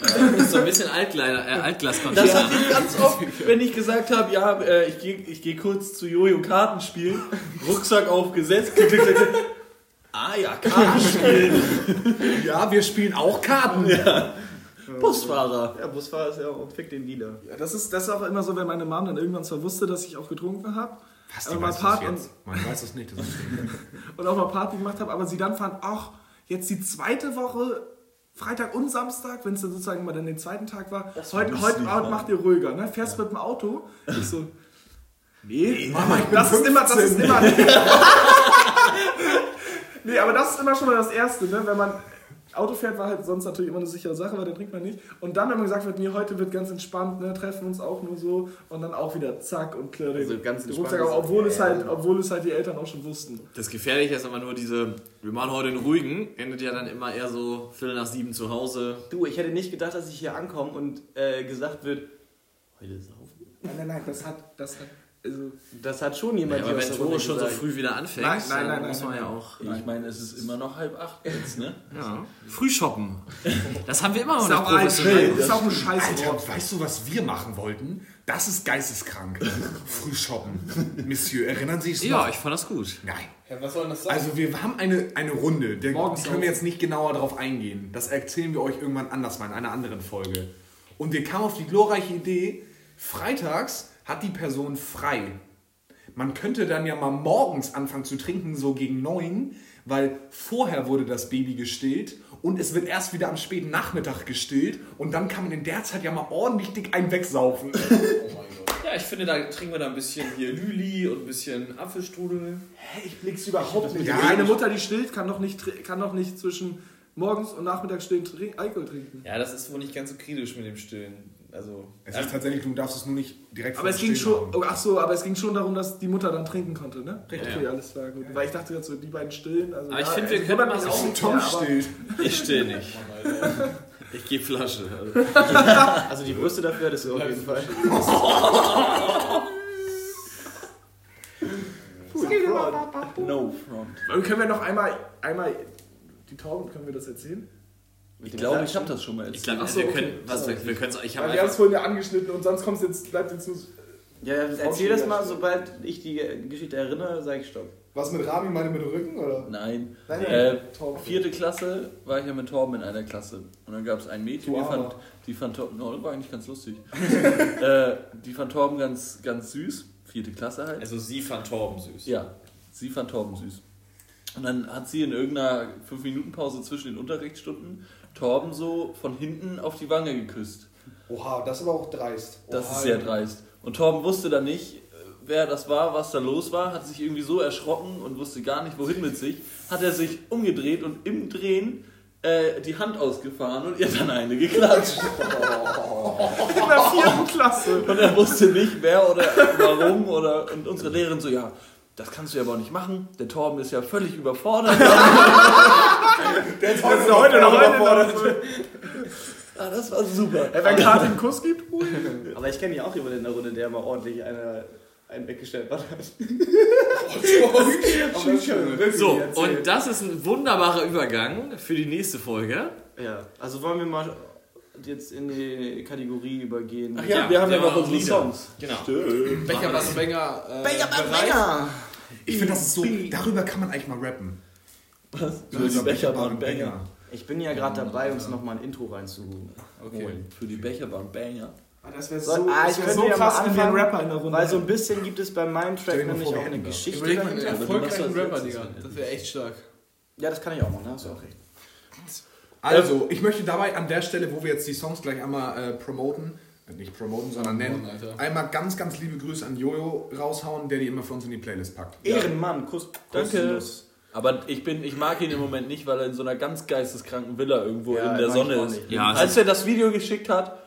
Das ist so ein bisschen Altkleider, äh, Altglaspapier. Das hatte ich ganz oft, wenn ich gesagt habe, ja, äh, ich gehe ich geh kurz zu Jojo Karten spielen, Rucksack aufgesetzt, klick, klick, klick, klick. Ah ja, Karten spielen. Ja, wir spielen auch Karten. Ja. Busfahrer. Ja, Busfahrer ist ja auch, und fick den Dealer. Ja, das ist, das ist auch immer so, wenn meine Mom dann irgendwann zwar wusste, dass ich auch getrunken habe. Was, die weiß das jetzt? Man weiß das nicht. Das ist und auch mal Party gemacht habe, aber sie dann fand, ach, jetzt die zweite Woche... Freitag und Samstag, wenn es dann sozusagen mal dann den zweiten Tag war, das heute Abend macht ihr ruhiger, ne? Fährst ja mit dem Auto. Ich so, nee, Mama, ich bin das fünfzehn. Ist immer, das ist immer. Nee, aber das ist immer schon mal das Erste, ne? Wenn man Auto fährt, war halt sonst natürlich immer eine sichere Sache, weil dann trinkt man nicht. Und dann, wenn man gesagt wird, nee, heute wird ganz entspannt, ne? Treffen uns auch nur so und dann auch wieder zack und klirr. Also ganz entspannt. Obwohl, es halt, obwohl es halt die Eltern auch schon wussten. Das Gefährliche ist aber nur diese, wir machen heute den Ruhigen, endet ja dann immer eher so Viertel nach sieben zu Hause. Du, ich hätte nicht gedacht, dass ich hier ankomme und äh, gesagt wird, heute saufen. Nein, nein, nein, das hat... Das hat Also, das hat schon jemand. Ja, aber wenn Togo schon so früh wieder anfängt, nein, nein, nein, dann muss man ja auch. Nein. Ich meine, es ist immer noch halb acht jetzt, ne? Ja. Frühshoppen. Das haben wir immer noch nicht professionell. Das ist auch ein scheiß Wort. Weißt du, was wir machen wollten? Das ist geisteskrank. Frühshoppen. Monsieur, erinnern Sie sich noch? Ja, ich fand das gut. Nein. Ja, was soll das sein? Also wir haben eine, eine Runde. Da können wir jetzt nicht genauer drauf eingehen. Das erzählen wir euch irgendwann anders mal in einer anderen Folge. Und wir kamen auf die glorreiche Idee, freitags hat die Person frei. Man könnte dann ja mal morgens anfangen zu trinken, so gegen neun, weil vorher wurde das Baby gestillt und es wird erst wieder am späten Nachmittag gestillt und dann kann man in der Zeit ja mal ordentlich dick einen wegsaufen. Oh mein Gott. Ja, ich finde, da trinken wir da ein bisschen hier Lüli und ein bisschen Apfelstrudel. Hä, ich blick's überhaupt nicht. Ja, eine Mutter, die stillt, kann doch nicht, kann doch nicht zwischen morgens und Nachmittag stillen Alkohol trinken. Ja, das ist wohl nicht ganz so kritisch mit dem Stillen. Also, es ist tatsächlich, du darfst es nur nicht direkt aber es ging schon, oh, ach so, aber es ging schon darum, dass die Mutter dann trinken konnte, ne? Richtig, ja, okay, ja. Alles klar, gut. Ja. Weil ich dachte gerade so, die beiden stillen. Also, aber ja, ich finde, wir also, können das auch. Tom stillt. Ich still nicht. Ich gebe Flasche. Also, also die Brüste dafür hattest du auf jeden Fall. No front. Können wir noch einmal, einmal die Tauben, können wir das erzählen? Ich glaube, ich habe das schon mal erzählt. Ich glaube, also, wir okay. können was wir, wir können ich habe ja, wir haben es vorhin ja angeschnitten und sonst kommst jetzt bleibt jetzt nur ja, ja, erzähl das mal, sobald ich die Geschichte erinnere, sage ich Stopp. Was mit Rami, meine mit Rücken oder? Nein. Nein äh, vierte Klasse war ich ja mit Torben in einer Klasse und dann gab es ein Mädchen, wow. die fand die fand Torben, no, das war eigentlich ganz lustig. äh, die fand Torben ganz ganz süß, vierte Klasse halt. Also sie fand Torben süß. Ja, sie fand Torben süß. Und dann hat sie in irgendeiner fünf Minuten Pause zwischen den Unterrichtsstunden Torben so von hinten auf die Wange geküsst. Oha, das ist aber auch dreist. Oha. Das ist sehr dreist. Und Torben wusste dann nicht, wer das war, was da los war, hat sich irgendwie so erschrocken und wusste gar nicht, wohin mit sich. Hat er sich umgedreht und im Drehen äh, die Hand ausgefahren und ihr dann eine geklatscht. In der vierten Klasse. Und er wusste nicht, wer oder warum. Oder, und unsere Lehrerin so, ja, das kannst du ja aber nicht machen, der Torben ist ja völlig überfordert. Der Torben ist ja heute noch überfordert. Ah, das war super. Wenn er gerade einen Kuss gibt, ui. Aber ich kenne ja auch jemanden in der Runde, der mal ordentlich eine, einen weggestellt hat. So, und das ist ein wunderbarer Übergang für die nächste Folge. Ja, also wollen wir mal jetzt in die Kategorie übergehen. Ach ja, ja wir haben ja noch unsere Songs. Genau. Stimmt. Becher, was, Benger, äh, Becher, Becher. Ich finde, das ist so, darüber kann man eigentlich mal rappen. Was? Für die Becher, Becher, Becher. Ich bin ja gerade dabei, uns nochmal ein Intro reinzuholen. Okay. Für die Becher, Becher. Das wäre so, so, ah, ich das so krass, anfangen, wenn wir Rapper in der Runde. Weil so ein bisschen gibt es bei meinem Track nämlich auch eine Geschichte. Ich einen erfolgreichen Rapper, Digga. Das wäre echt stark. Ja, das kann ich auch noch, ne? Hast du auch recht. Also, ich möchte dabei an der Stelle, wo wir jetzt die Songs gleich einmal äh, promoten, nicht promoten, sondern nennen, oh, einmal ganz, ganz liebe Grüße an Jojo raushauen, der die immer für uns in die Playlist packt. Ehrenmann, Kuss. Danke. Kuss. Aber ich, bin, ich mag ihn im Moment nicht, weil er in so einer ganz geisteskranken Villa irgendwo ja, in der Sonne ist. Ja, als er das Video geschickt hat,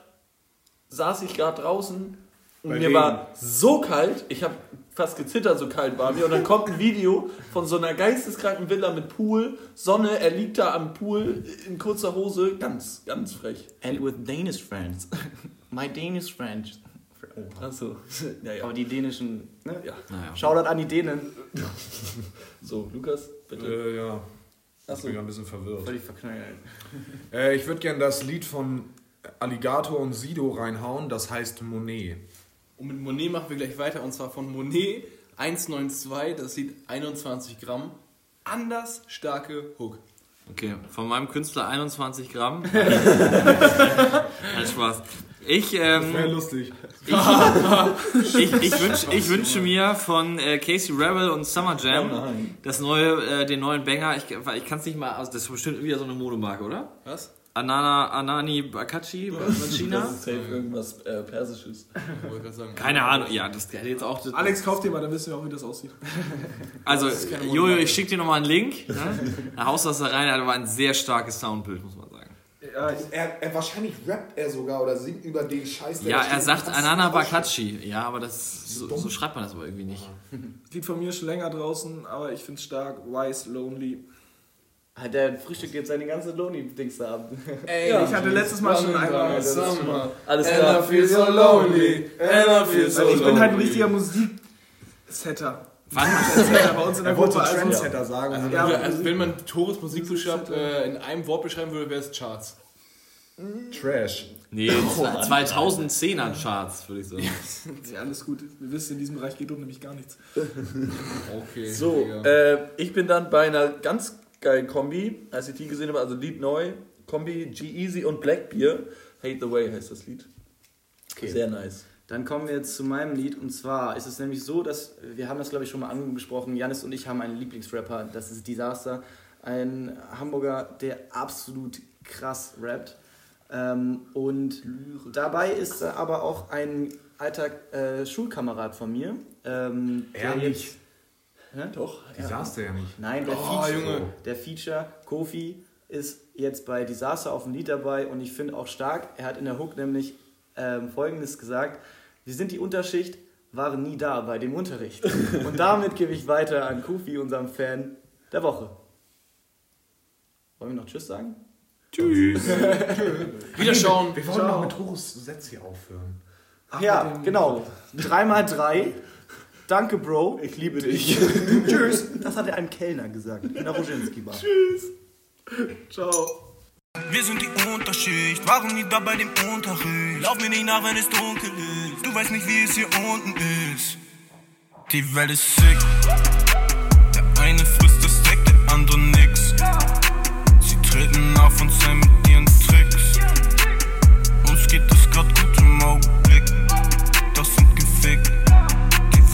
saß ich gerade draußen und bei mir wegen? War so kalt, ich habe fast gezittert, so kalt war mir. Und dann kommt ein Video von so einer geisteskranken Villa mit Pool, Sonne, er liegt da am Pool in kurzer Hose, ganz, ganz frech. And with Danish friends. My Danish friends. Achso. Ja, ja. Aber die dänischen, ne? Ja. Ja. Shoutout an die Dänen. So, Lukas, bitte. Äh, ja. Achso. Ich bin gerade ein bisschen verwirrt. Völlig verknallt. Äh, ich würde gerne das Lied von Alligator und Sido reinhauen, das heißt Monet. Und mit Monet machen wir gleich weiter, und zwar von Monet eins neun zwei, das Lied einundzwanzig Gramm. Anders starke Hook. Okay, von meinem Künstler einundzwanzig Gramm. Kein Spaß. Ich, ähm, das wäre lustig. Ich, ich, ich, wünsch, ich wünsche mir von äh, Casey Rebel und Summer Jam oh das neue, äh, den neuen Banger. Ich, ich kann es nicht mal, also das ist bestimmt wieder so eine Modemarke, oder? Was? Anana, Anani Bakachi aus China. Das ist safe irgendwas äh, Persisches. Ich wollte gerade sagen. Keine Ahnung, ja, das hätte jetzt auch... Alex, kauft dir mal, dann wissen wir auch, wie das aussieht. Also, Jojo, ich schicke dir nochmal einen Link. Nach Haus aus der Reihe, aber ein sehr starkes Soundbild, muss man sagen. Ja, er, er wahrscheinlich rappt er sogar oder singt über den Scheiß. Der ja, er sagt Anana Bakachi. Ja, aber das so, so schreibt man das aber irgendwie nicht. Lied von mir schon länger draußen, aber ich find's stark. Wise, Lonely... Hat der Frühstück jetzt seine ganze Lonely-Dings da ab. Ey, ja, ich hatte letztes Mal schon einmal Summer. Alles klar. And I feel so lonely. And I feel so lonely. Ich bin halt ein richtiger Musiksetter. Wann? Setter bei uns in der Gruppe. Also Trendsetter sagen. Also, ja, also wenn man Tores Musikbuchstaben äh, in einem Wort beschreiben würde, wäre es Charts. Trash. Nee, oh, zweitausendzehner Charts, würde ich sagen. Ja, alles gut. Wir wissen, in diesem Bereich geht um nämlich gar nichts. Okay. So, äh, ich bin dann bei einer ganz geil Kombi, als ich die gesehen habe, also Lied neu, Kombi, G-Eazy und Blackbeer, Hate the Way heißt das Lied. Okay. Sehr nice. Dann kommen wir jetzt zu meinem Lied, und zwar ist es nämlich so, dass, wir haben das glaube ich schon mal angesprochen, Janis und ich haben einen Lieblingsrapper, das ist Disaster, ein Hamburger, der absolut krass rappt, ähm, und Lüre. Dabei ist er aber auch ein alter äh, Schulkamerad von mir, ähm, der jetzt... Ne? Doch. Disaster ja, ja nicht. Nein, der, oh, Feature, Junge. Der Feature Kofi ist jetzt bei Disaster auf dem Lied dabei und ich finde auch stark, er hat in der Hook nämlich ähm, Folgendes gesagt: Wir sind die Unterschicht, waren nie da bei dem Unterricht. Und damit gebe ich weiter an Kofi, unserem Fan der Woche. Wollen wir noch Tschüss sagen? Tschüss. Wiederschauen. Wir wollen noch mit Horus Sätze hier aufhören. Ach, ja, genau. drei mal drei. Danke, Bro. Ich liebe dich. Tschüss. Das hat er einem Kellner gesagt. In der Ruzinski-Bar. Tschüss. Ciao. Wir sind die Unterschicht. Waren nie da bei dem Unterricht. Lauf mir nicht nach, wenn es dunkel ist. Du weißt nicht, wie es hier unten ist. Die Welt ist sick. Der eine frisst das Deck, der andere nix. Sie treten auf uns ein mit ihren Tricks. Uns geht es grad gut im Augenblick. Das sind gefickt.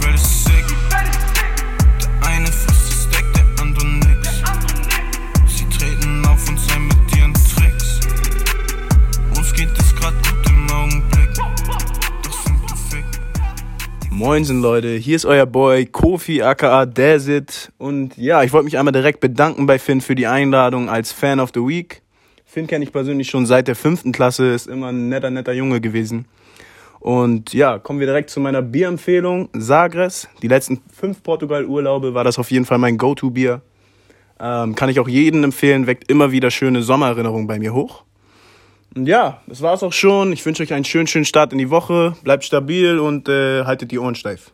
Der eine frisst das Deck, der andere nix. Sie treten auf uns ein mit ihren Tricks. Uns geht es grad gut im Augenblick. Das sind perfekt. Moinsen Leute, hier ist euer Boy Kofi aka Dazit. Und ja, ich wollte mich einmal direkt bedanken bei Finn für die Einladung als Fan of the Week. Finn kenne ich persönlich schon seit der fünften Klasse, ist immer ein netter, netter Junge gewesen. Und ja, kommen wir direkt zu meiner Bierempfehlung, Sagres. Die letzten fünf Portugal-Urlaube war das auf jeden Fall mein Go-To-Bier. Ähm, kann ich auch jedem empfehlen, weckt immer wieder schöne Sommererinnerungen bei mir hoch. Und ja, das war's auch schon. Ich wünsche euch einen schönen, schönen Start in die Woche. Bleibt stabil und äh, haltet die Ohren steif.